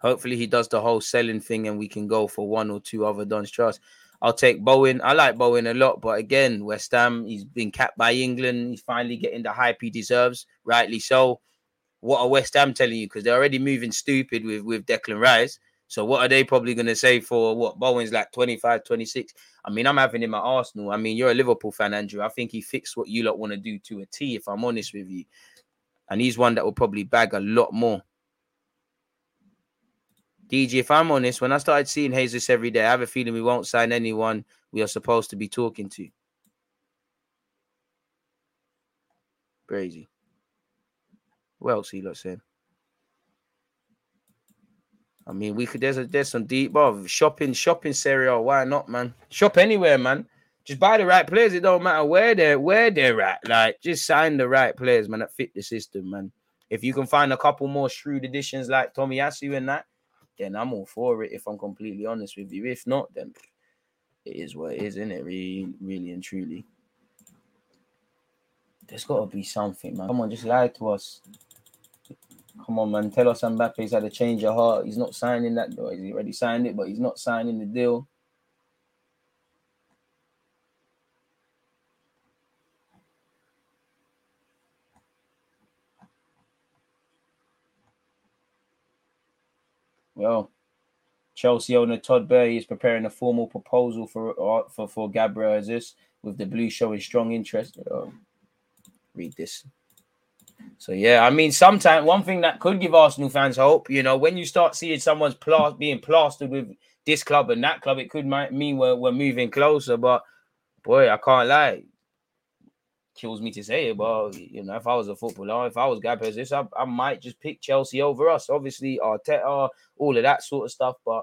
Hopefully he does the whole selling thing and we can go for one or two other Don's trust. I'll take Bowen. I like Bowen a lot, but again, West Ham, he's been capped by England. He's finally getting the hype he deserves, rightly so. What are West Ham telling you? Because they're already moving stupid with, with Declan Rice. So what are they probably going to say for what? Bowen's like twenty-five, twenty-six. I mean, I'm having him at Arsenal. I mean, you're a Liverpool fan, Andrew. I think he fixed what you lot want to do to a T, if I'm honest with you. And he's one that will probably bag a lot more. D G, if I'm honest, when I started seeing Jesus every day, I have a feeling we won't sign anyone we are supposed to be talking to. Crazy. What else he lot saying? I mean, we could. There's a, there's some deep oh, shopping, shopping serial. Why not, man? Shop anywhere, man. Just buy the right players. It don't matter where they're where they're at. Like, just sign the right players, man, that fit the system, man. If you can find a couple more shrewd additions like Tomiyasu and that, then I'm all for it. If I'm completely honest with you, if not, then it is what it is, isn't it? Really, really and truly. There's got to be something, man. Come on, just lie to us. Come on, man. Tell us Mbappe's had a change of heart. He's not signing that deal. He's already signed it, but he's not signing the deal. Well, Chelsea owner Todd Boehly is preparing a formal proposal for for, for Gabriel Jesus, with the Blues showing strong interest. Oh, read this. So, yeah, I mean, sometimes one thing that could give Arsenal fans hope, you know, when you start seeing someone's pla- being plastered with this club and that club, it could mean we're, we're moving closer. But, boy, I can't lie. Kills me to say it, but, you know, if I was a footballer, if I was Gabriel Jesus, I, I might just pick Chelsea over us. Obviously, Arteta, all of that sort of stuff. But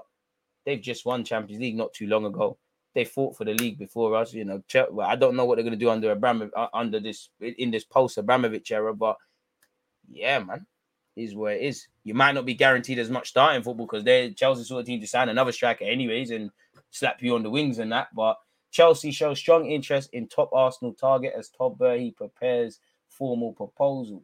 they've just won Champions League not too long ago. They fought for the league before us, you know. I don't know what they're going to do under Abramovich, under this in this post Abramovich era, but yeah, man, it is where it is. You might not be guaranteed as much starting football because they're Chelsea sort of team to sign another striker, anyways, and slap you on the wings and that. But Chelsea shows strong interest in top Arsenal target as Todd Boehly prepares formal proposal.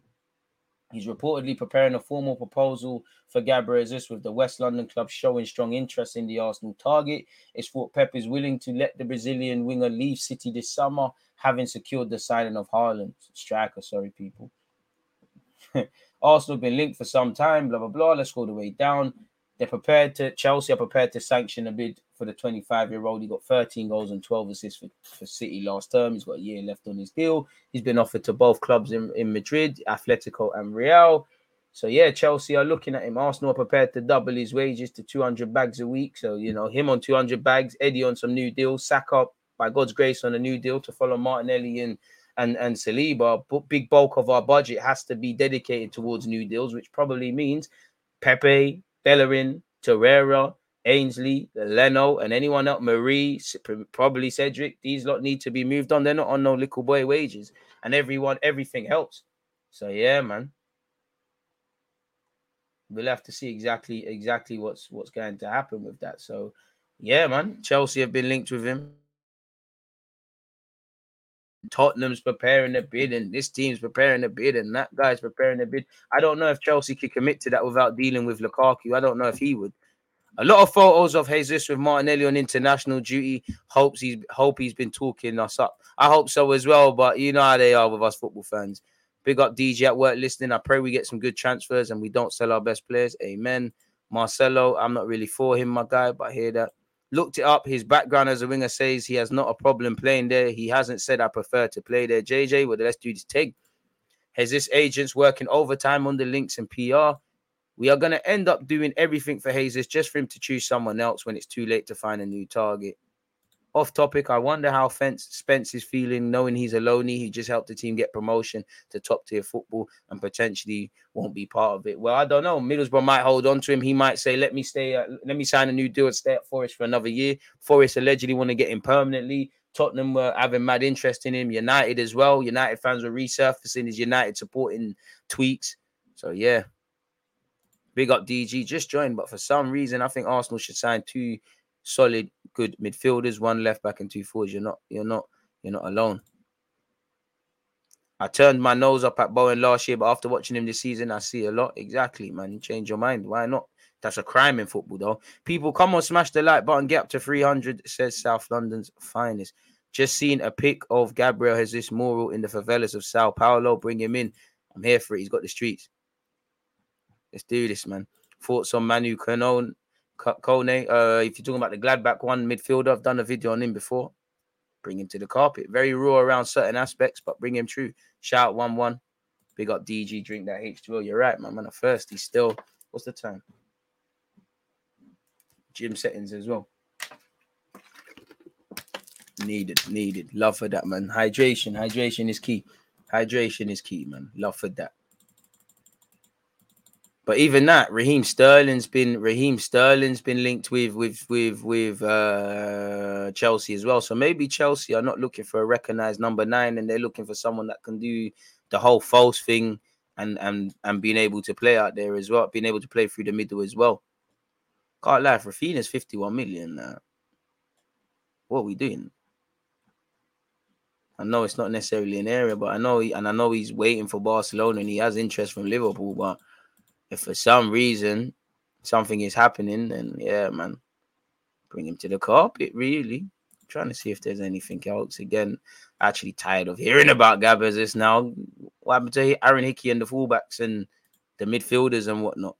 He's reportedly preparing a formal proposal for Gabriel Jesus, with the West London club showing strong interest in the Arsenal target. It's thought Pep is willing to let the Brazilian winger leave City this summer, having secured the signing of Haaland. Striker, sorry, people. Arsenal have been linked for some time, blah, blah, blah. Let's go the way down. They're prepared to, Chelsea are prepared to sanction a bid for the twenty-five-year-old. He got thirteen goals and twelve assists for, for City last term. He's got a year left on his deal. He's been offered to both clubs in, in Madrid, Atletico and Real. So, yeah, Chelsea are looking at him. Arsenal are prepared to double his wages to two hundred bags a week. So, you know, him on two hundred bags, Eddie on some new deals, Saka, by God's grace, on a new deal to follow Martinelli and, and, and Saliba. But big bulk of our budget has to be dedicated towards new deals, which probably means Pepe, Bellerin, Torreira, Ainsley, Leno, and anyone else, Marie, probably Cedric. These lot need to be moved on. They're not on no little boy wages. And everyone, everything helps. So, yeah, man. We'll have to see exactly exactly what's what's going to happen with that. So, yeah, man. Chelsea have been linked with him. Tottenham's preparing a bid, and this team's preparing a bid, and that guy's preparing a bid. I don't know if Chelsea could commit to that without dealing with Lukaku. I don't know if he would. A lot of photos of Jesus with Martinelli on international duty. Hopes he's hope he's been talking us up. I hope so as well, but you know how they are with us football fans. Big up D J at work listening. I pray we get some good transfers and we don't sell our best players. Amen. Marcelo, I'm not really for him, my guy, but I hear that. Looked it up. His background as a winger says he has not a problem playing there. He hasn't said, I prefer to play there. J J, well, let's do this take. Has this agent's working overtime on the links and P R? We are going to end up doing everything for Jesus just for him to choose someone else when it's too late to find a new target. Off topic, I wonder how Spence is feeling knowing he's a loanee. He just helped the team get promotion to top-tier football and potentially won't be part of it. Well, I don't know. Middlesbrough might hold on to him. He might say, let me stay. Uh, let me sign a new deal and stay at Forest for another year. Forest allegedly want to get him permanently. Tottenham were having mad interest in him. United as well. United fans were resurfacing his United supporting tweets. So, yeah. Big up D G. Just joined, but for some reason, I think Arsenal should sign two solid, good midfielders, one left back and two forwards. You're not, you're not, you're not alone. I turned my nose up at Bowen last year, but after watching him this season, I see a lot. Exactly, man. You change your mind. Why not? That's a crime in football, though. People, come on, smash the like button. Get up to three hundred, says South London's finest. Just seen a pic of Gabriel Jesus Moral in the favelas of Sao Paulo. Bring him in. I'm here for it. He's got the streets. Let's do this, man. Thoughts on Manu Canone? Kone, uh, if you're talking about the Gladbach one midfielder, I've done a video on him before. Bring him to the carpet. Very raw around certain aspects, but bring him true. Shout one one. Big up D G. Drink that H two O. You're right, my man. At first, he's still... What's the time? Gym settings as well. Needed, needed. Love for that, man. Hydration. Hydration is key. Hydration is key, man. Love for that. But even that, Raheem Sterling's been Raheem Sterling's been linked with with with with uh, Chelsea as well. So maybe Chelsea are not looking for a recognised number nine, and they're looking for someone that can do the whole false thing and and and being able to play out there as well, being able to play through the middle as well. Can't lie, Rafinha's fifty-one million. Uh, what are we doing? I know it's not necessarily an area, but I know he, and I know he's waiting for Barcelona, and he has interest from Liverpool, but. If for some reason something is happening, then yeah, man, bring him to the carpet, really. I'm trying to see if there's anything else. Again, actually tired of hearing about Gabazis now. What happened to Aaron Hickey and the fullbacks and the midfielders and whatnot?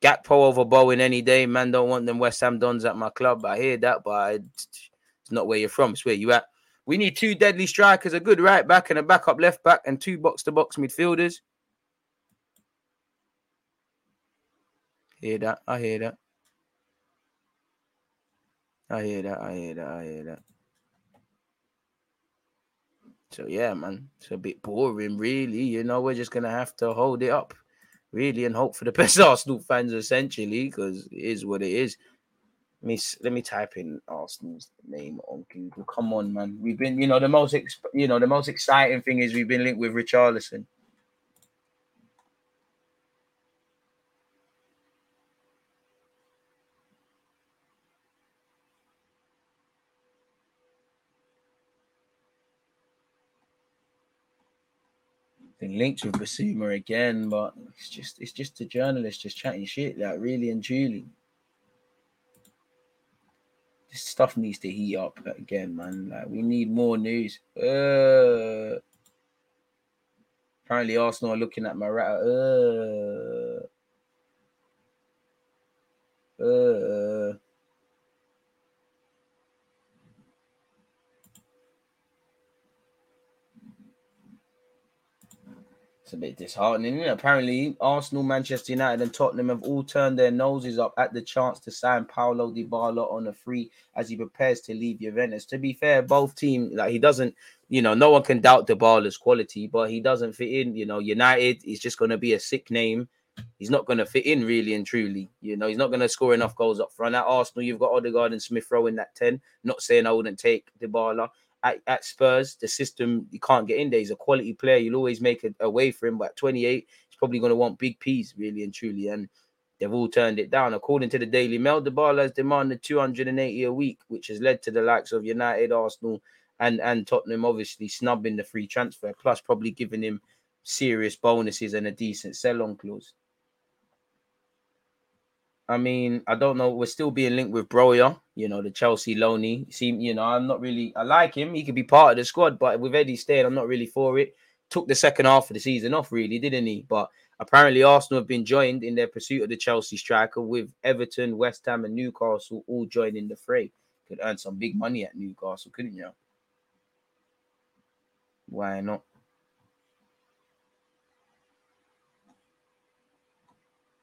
Gakpo over Bowen any day. Man, don't want them West Ham Dons at my club. I hear that, but it's not where you're from. It's where you at. We need two deadly strikers, a good right back and a backup left back and two box-to-box midfielders. Hear that? I hear that. I hear that. I hear that. I hear that. So yeah, man, it's a bit boring, really. You know, we're just gonna have to hold it up, really, and hope for the best, Arsenal fans, essentially, because it is what it is. Let me let me type in Arsenal's name on Google. Come on, man. We've been, you know, the most, exp- you know, the most exciting thing is we've been linked with Richarlison. Linked with Basuma again, but it's just it's just a journalist just chatting shit, like, really and truly. This stuff needs to heat up again, man. Like, we need more news. Uh, apparently Arsenal are looking at Morata. Uh, uh, It's a bit disheartening. Apparently, Arsenal, Manchester United and Tottenham have all turned their noses up at the chance to sign Paulo Dybala on a free as he prepares to leave Juventus. To be fair, both teams, like, he doesn't, you know, no one can doubt Dybala's quality, but he doesn't fit in. You know, United is just going to be a sick name. He's not going to fit in, really and truly. You know, he's not going to score enough goals up front. At Arsenal, you've got Odegaard and Smith Rowe in that ten. Not saying I wouldn't take Dybala. At, at Spurs, the system, you can't get in there. He's a quality player. You'll always make a, a way for him. But at twenty-eight, he's probably going to want big P's, really and truly. And they've all turned it down. According to the Daily Mail, Dybala has demanded two hundred eighty a week, which has led to the likes of United, Arsenal, and, and Tottenham, obviously, snubbing the free transfer, plus probably giving him serious bonuses and a decent sell-on clause. I mean, I don't know. We're still being linked with Breuer, you know, the Chelsea loanee. Seem, you know, I'm not really... I like him. He could be part of the squad, but with Eddie staying, I'm not really for it. Took the second half of the season off, really, didn't he? But apparently Arsenal have been joined in their pursuit of the Chelsea striker with Everton, West Ham and Newcastle all joining the fray. Could earn some big money at Newcastle, couldn't you? Why not?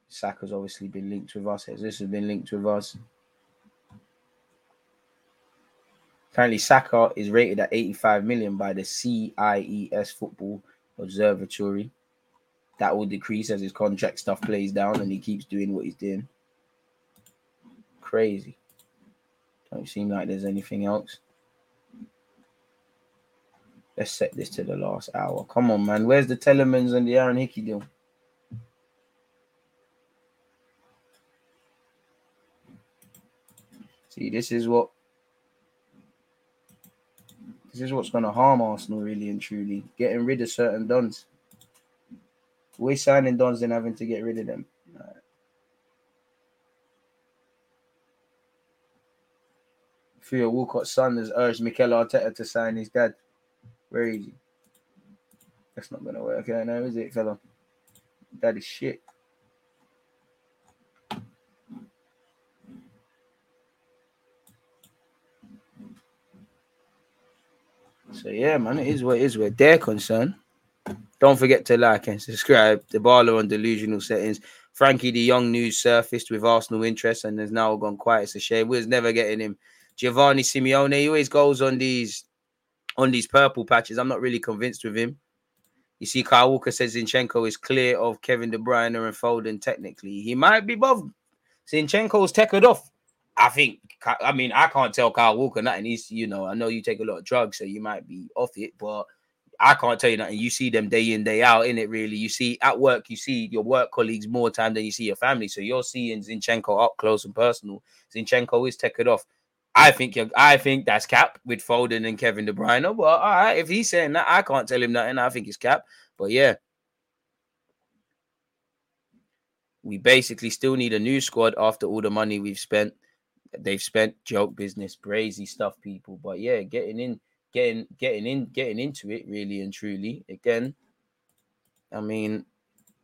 Saka's obviously been linked with us. This has been linked with us. Currently, Saka is rated at eighty-five million by the C I E S Football Observatory. That will decrease as his contract stuff plays down and he keeps doing what he's doing. Crazy. Don't seem like there's anything else. Let's set this to the last hour. Come on, man. Where's the Telemans and the Aaron Hickey deal? See, this is what this is what's going to harm Arsenal, really and truly. Getting rid of certain dons. We're signing dons and having to get rid of them. Right. Theo Walcott's son has urged Mikel Arteta to sign his dad. Very easy. That's not going to work out now, is it, fella? That is shit. So, yeah, man, it is what it is where they're concerned. Don't forget to like and subscribe. Dybala on delusional settings. Frankie de Jong news surfaced with Arsenal interest and has now gone quiet. It's a shame. We was never getting him. Giovanni Simeone, he always goes on these on these purple patches. I'm not really convinced with him. You see, Kyle Walker says Zinchenko is clear of Kevin De Bruyne and Foden technically. He might be bothered. Zinchenko's tackled off. I think, I mean, I can't tell Kyle Walker nothing. He's, you know, I know you take a lot of drugs, so you might be off it, but I can't tell you nothing. You see them day in, day out, innit, really? You see, at work, you see your work colleagues more time than you see your family, so you're seeing Zinchenko up close and personal. Zinchenko is tackled off. I think you're, I think that's cap with Foden and Kevin De Bruyne. Well, all right, if he's saying that, I can't tell him nothing. I think it's cap. But, yeah. We basically still need a new squad after all the money we've spent. They've spent joke business, crazy stuff, people. But, yeah, getting in, getting, getting in, getting into it, really and truly. Again, I mean,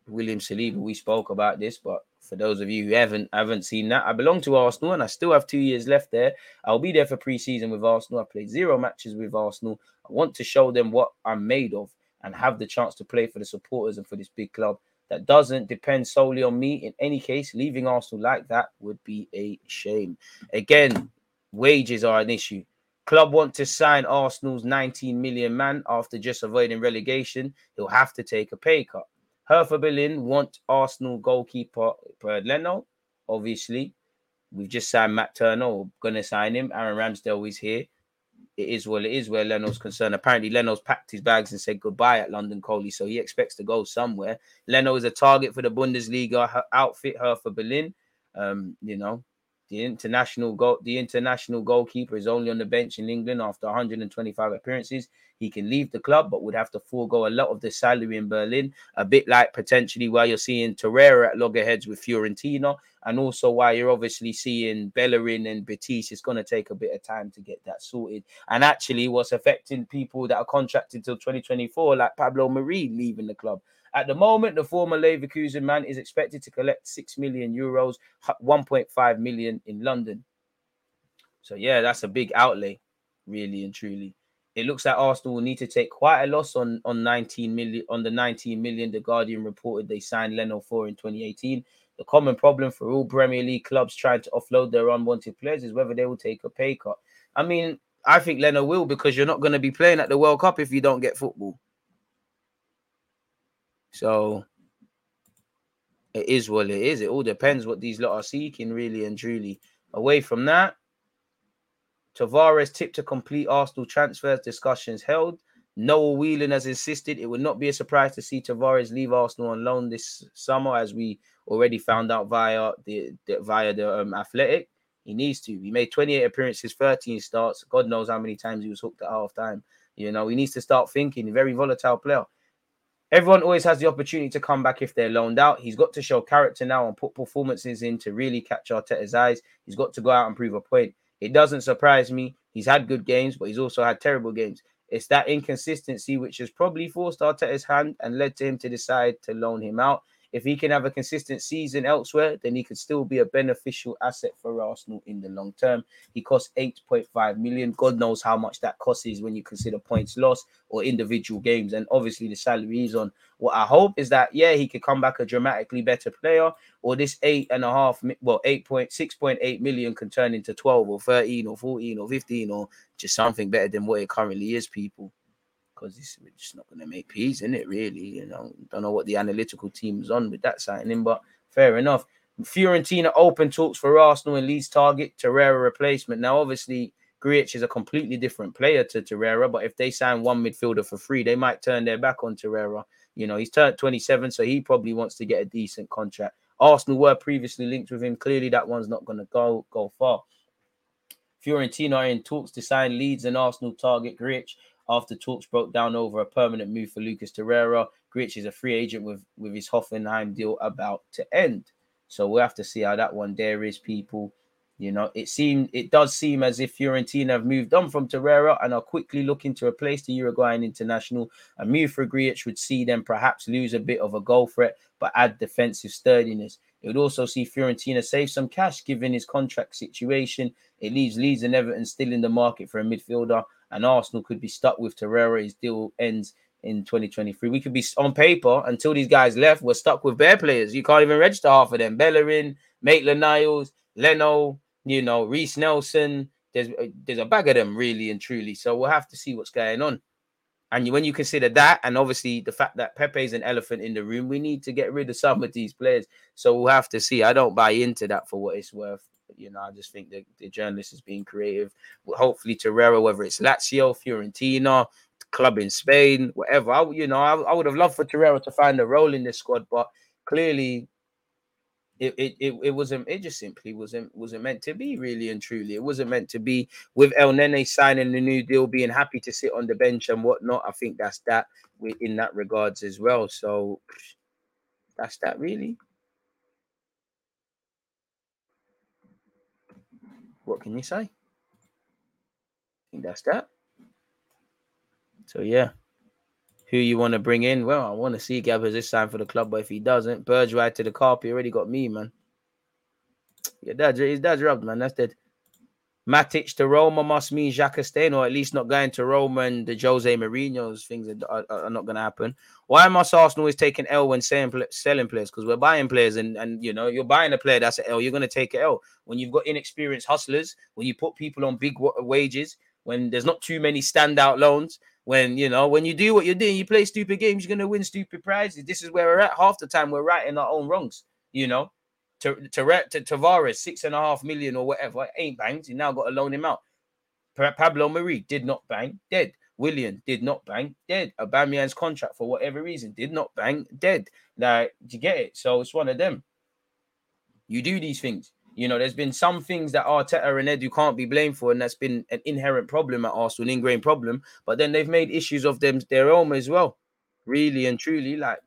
William Saliba, we spoke about this, but for those of you who haven't haven't seen that, I belong to Arsenal and I still have two years left there. I'll be there for pre-season with Arsenal. I played zero matches with Arsenal. I want to show them what I'm made of and have the chance to play for the supporters and for this big club. That doesn't depend solely on me. In any case, leaving Arsenal like that would be a shame. Again, wages are an issue. Club want to sign Arsenal's nineteen million man after just avoiding relegation. He'll have to take a pay cut. Hertha Berlin want Arsenal goalkeeper Brad Leno. Obviously, we've just signed Matt Turner. We're going to sign him. Aaron Ramsdale is here. It is what it is where Leno's concerned. Apparently, Leno's packed his bags and said goodbye at London Coley, so he expects to go somewhere. Leno is a target for the Bundesliga outfit, Hertha Berlin. Um, you know, the international goal, the international goalkeeper is only on the bench in England after one hundred twenty-five appearances. He can leave the club, but would have to forego a lot of the salary in Berlin, a bit like potentially why you're seeing Torreira at loggerheads with Fiorentina, and also why you're obviously seeing Bellerin and Betis. It's going to take a bit of time to get that sorted. And actually, what's affecting people that are contracted till twenty twenty-four, like Pablo Mari leaving the club. At the moment, the former Leverkusen man is expected to collect six million euros, one point five million in London. So, yeah, that's a big outlay, really and truly. It looks like Arsenal will need to take quite a loss on, on nineteen million. On the nineteen million, The Guardian reported they signed Leno for in twenty eighteen. The common problem for all Premier League clubs trying to offload their unwanted players is whether they will take a pay cut. I mean, I think Leno will, because you're not going to be playing at the World Cup if you don't get football. So it is what it is. It all depends what these lot are seeking, really and truly. Away from that, Tavares tipped to complete Arsenal transfers discussions held. Noel Whelan has insisted it would not be a surprise to see Tavares leave Arsenal on loan this summer, as we already found out via the, the via the um, Athletic. He needs to. He made twenty-eight appearances, thirteen starts. God knows how many times he was hooked at half time. You know, he needs to start thinking. Very volatile player. Everyone always has the opportunity to come back if they're loaned out. He's got to show character now and put performances in to really catch Arteta's eyes. He's got to go out and prove a point. It doesn't surprise me. He's had good games, but he's also had terrible games. It's that inconsistency which has probably forced Arteta's hand and led to him to decide to loan him out. If he can have a consistent season elsewhere, then he could still be a beneficial asset for Arsenal in the long term. He costs eight point five million. God knows how much that cost is when you consider points lost or individual games. And obviously the salary he's on. What I hope is that, yeah, he could come back a dramatically better player, or this eight and a half, well, eight point six point eight million can turn into twelve or thirteen or fourteen or fifteen or just something better than what it currently is, people. Because it's just not going to make peace, isn't it, really? You know, don't know what the analytical team's on with that signing, but fair enough. Fiorentina open talks for Arsenal and Leeds target Torreira replacement. Now, obviously, Grujic is a completely different player to Torreira, but if they sign one midfielder for free, they might turn their back on Torreira. You know, he's turned twenty-seven, so he probably wants to get a decent contract. Arsenal were previously linked with him. Clearly, that one's not going to go go far. Fiorentina are in talks to sign Leeds and Arsenal target Grujic after talks broke down over a permanent move for Lucas Torreira. Grujic is a free agent with, with his Hoffenheim deal about to end. So we'll have to see how that one there is, people. You know, it seemed it does seem as if Fiorentina have moved on from Torreira and are quickly looking to replace the Uruguayan international. A move for Grujic would see them perhaps lose a bit of a goal threat, but add defensive sturdiness. It would also see Fiorentina save some cash, given his contract situation. It leaves Leeds and Everton still in the market for a midfielder, and Arsenal could be stuck with Torreira. His deal ends in twenty twenty-three. We could be on paper until these guys left. We're stuck with bare players. You can't even register half of them. Bellerin, Maitland-Niles, Leno, you know, Reece Nelson. There's there's a bag of them, really and truly. So we'll have to see what's going on. And when you consider that, and obviously the fact that Pepe's an elephant in the room, we need to get rid of some of these players. So we'll have to see. I don't buy into that for what it's worth. You know, I just think the, the journalist is being creative. Well, hopefully Torreira, whether it's Lazio, Fiorentina, club in Spain, whatever. I, you know, I, I would have loved for Torreira to find a role in this squad, but clearly it it it, it wasn't. It just simply wasn't wasn't meant to be, really and truly. It wasn't meant to be. With El Nene signing the new deal, being happy to sit on the bench and whatnot, I think that's that in that regards as well. So that's that, really. What can you say? I think that's that. So yeah. Who you want to bring in? Well, I want to see Gabba this time for the club, but if he doesn't, Berge right to the carpet. Already got me, man. Yeah, dad's, his dad's rubbed, man. That's dead. Matic to Roma must mean Xhaka staying, or at least not going to Roma, and the Jose Mourinho's things are, are, are not going to happen. Why must Arsenal always take an L when selling players? Because we're buying players, and, and you know, you're buying a player, that's an L. You're going to take an L. When you've got inexperienced hustlers, when you put people on big wages, when there's not too many standout loans, when, you know, when you do what you're doing, you play stupid games, you're going to win stupid prizes. This is where we're at. Half the time, we're righting our own wrongs, you know. Tavares, six and a half million or whatever, ain't banged. You now got to loan him out. Pablo Marie did not bang, dead. Willian did not bang, dead. Aubameyang's contract, for whatever reason, did not bang, dead. Like, do you get it? So it's one of them. You do these things. You know, there's been some things that Arteta and Edu can't be blamed for, and that's been an inherent problem at Arsenal, an ingrained problem. But then they've made issues of them their own as well, really and truly. Like,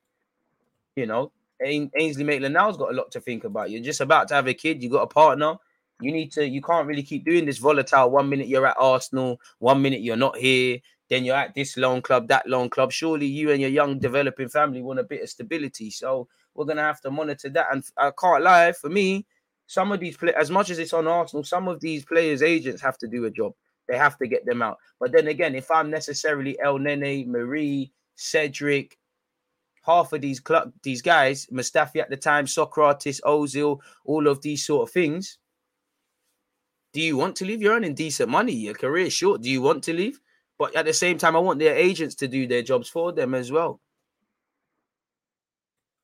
you know, Ainsley Maitland-Niles got a lot to think about. You're just about to have a kid. You got a partner. You need to. You can't really keep doing this volatile. One minute you're at Arsenal, one minute you're not here. Then you're at this loan club, that loan club. Surely you and your young developing family want a bit of stability. So we're gonna have to monitor that. And I can't lie, for me, some of these players, as much as it's on Arsenal, some of these players' agents have to do a job. They have to get them out. But then again, if I'm necessarily El Nene, Marie, Cedric, half of these club, these guys, Mustafi at the time, Socrates, Ozil, all of these sort of things. Do you want to leave? You're earning decent money. Your career's short. Do you want to leave? But at the same time, I want their agents to do their jobs for them as well.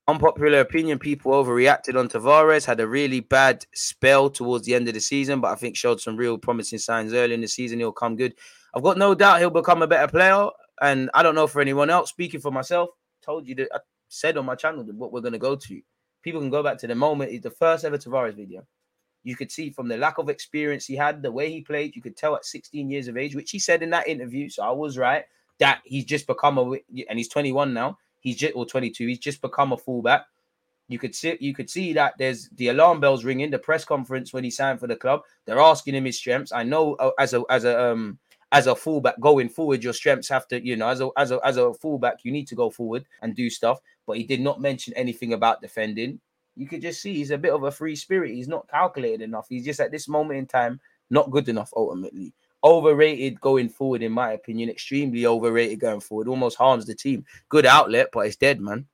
Unpopular opinion, people overreacted on Tavares, had a really bad spell towards the end of the season, but I think showed some real promising signs early in the season. He'll come good. I've got no doubt he'll become a better player, and I don't know for anyone else. Speaking for myself, told you that I said on my channel that what we're going to go to. People can go back to the moment. Is the first ever Tavares video. You could see from the lack of experience he had, the way he played, you could tell at sixteen years of age, which he said in that interview, so I was right, that he's just become a, and he's twenty-one now. He's just, or twenty-two. He's just become a fullback. You could see, you could see that there's the alarm bells ringing. The press conference when he signed for the club, they're asking him his strengths. I know as a as a um as a fullback going forward, your strengths have to, you know, as a as a as a fullback, you need to go forward and do stuff. But he did not mention anything about defending. You could just see he's a bit of a free spirit. He's not calculated enough. He's just at this moment in time not good enough. Ultimately, overrated going forward, in my opinion. Extremely overrated going forward. Almost harms the team. Good outlet, but it's dead, man.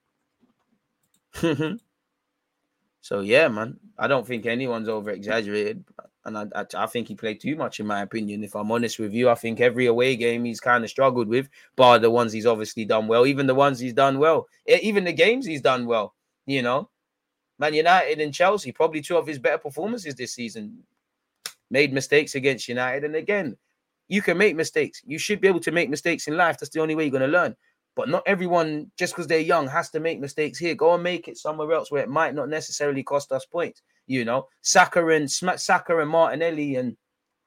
So yeah, man. I don't think anyone's over exaggerated. And I, I, I think he played too much, in my opinion. If I'm honest with you, I think every away game he's kind of struggled with, bar the ones he's obviously done well, even the ones he's done well, even the games he's done well, you know. Man United and Chelsea, probably two of his better performances this season. Made mistakes against United. And again, you can make mistakes. You should be able to make mistakes in life. That's the only way you're going to learn. But not everyone, just because they're young, has to make mistakes here. Go and make it somewhere else where it might not necessarily cost us points. You know, Saka and Saka and Martinelli and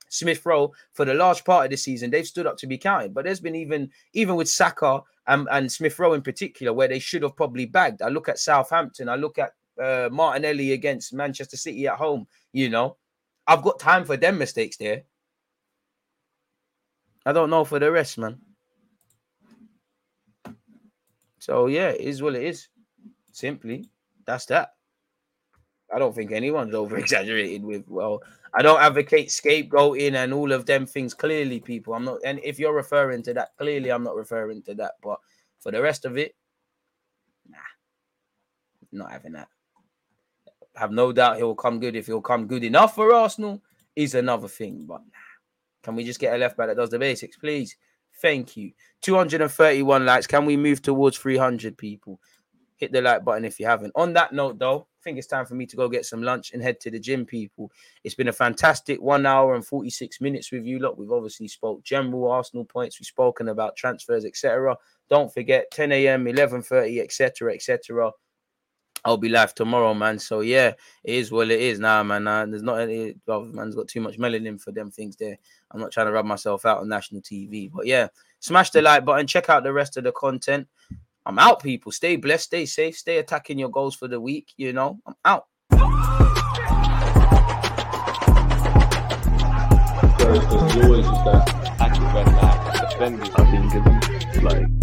Smith Rowe, for the large part of the season, they've stood up to be counted. But there's been even, even with Saka and, and Smith Rowe in particular, where they should have probably bagged. I look at Southampton. I look at uh, Martinelli against Manchester City at home. You know, I've got time for them mistakes there. I don't know for the rest, man. So, yeah, it is what it is. Simply, that's that. I don't think anyone's over-exaggerated with, well, I don't advocate scapegoating and all of them things. Clearly, people, I'm not, and if you're referring to that, clearly I'm not referring to that. But for the rest of it, nah, not having that. I have no doubt he'll come good. If he'll come good enough for Arsenal is another thing. But nah, can we just get a left-back that does the basics, please? Thank you. two hundred thirty-one likes. Can we move towards three hundred, people? Hit the like button if you haven't. On that note, though, I think it's time for me to go get some lunch and head to the gym, people. It's been a fantastic one hour and forty-six minutes with you lot. We've obviously spoke general Arsenal points. We've spoken about transfers, et cetera. Don't forget, ten a.m., eleven thirty, et cetera, et cetera. I'll be live tomorrow, man. So, yeah, it is what it is now, nah, man. Nah, there's not any, well, man's got too much melanin for them things there. I'm not trying to rub myself out on national T V. But, yeah, smash the like button. Check out the rest of the content. I'm out, people. Stay blessed. Stay safe. Stay attacking your goals for the week. You know, I'm out. I've been given, like...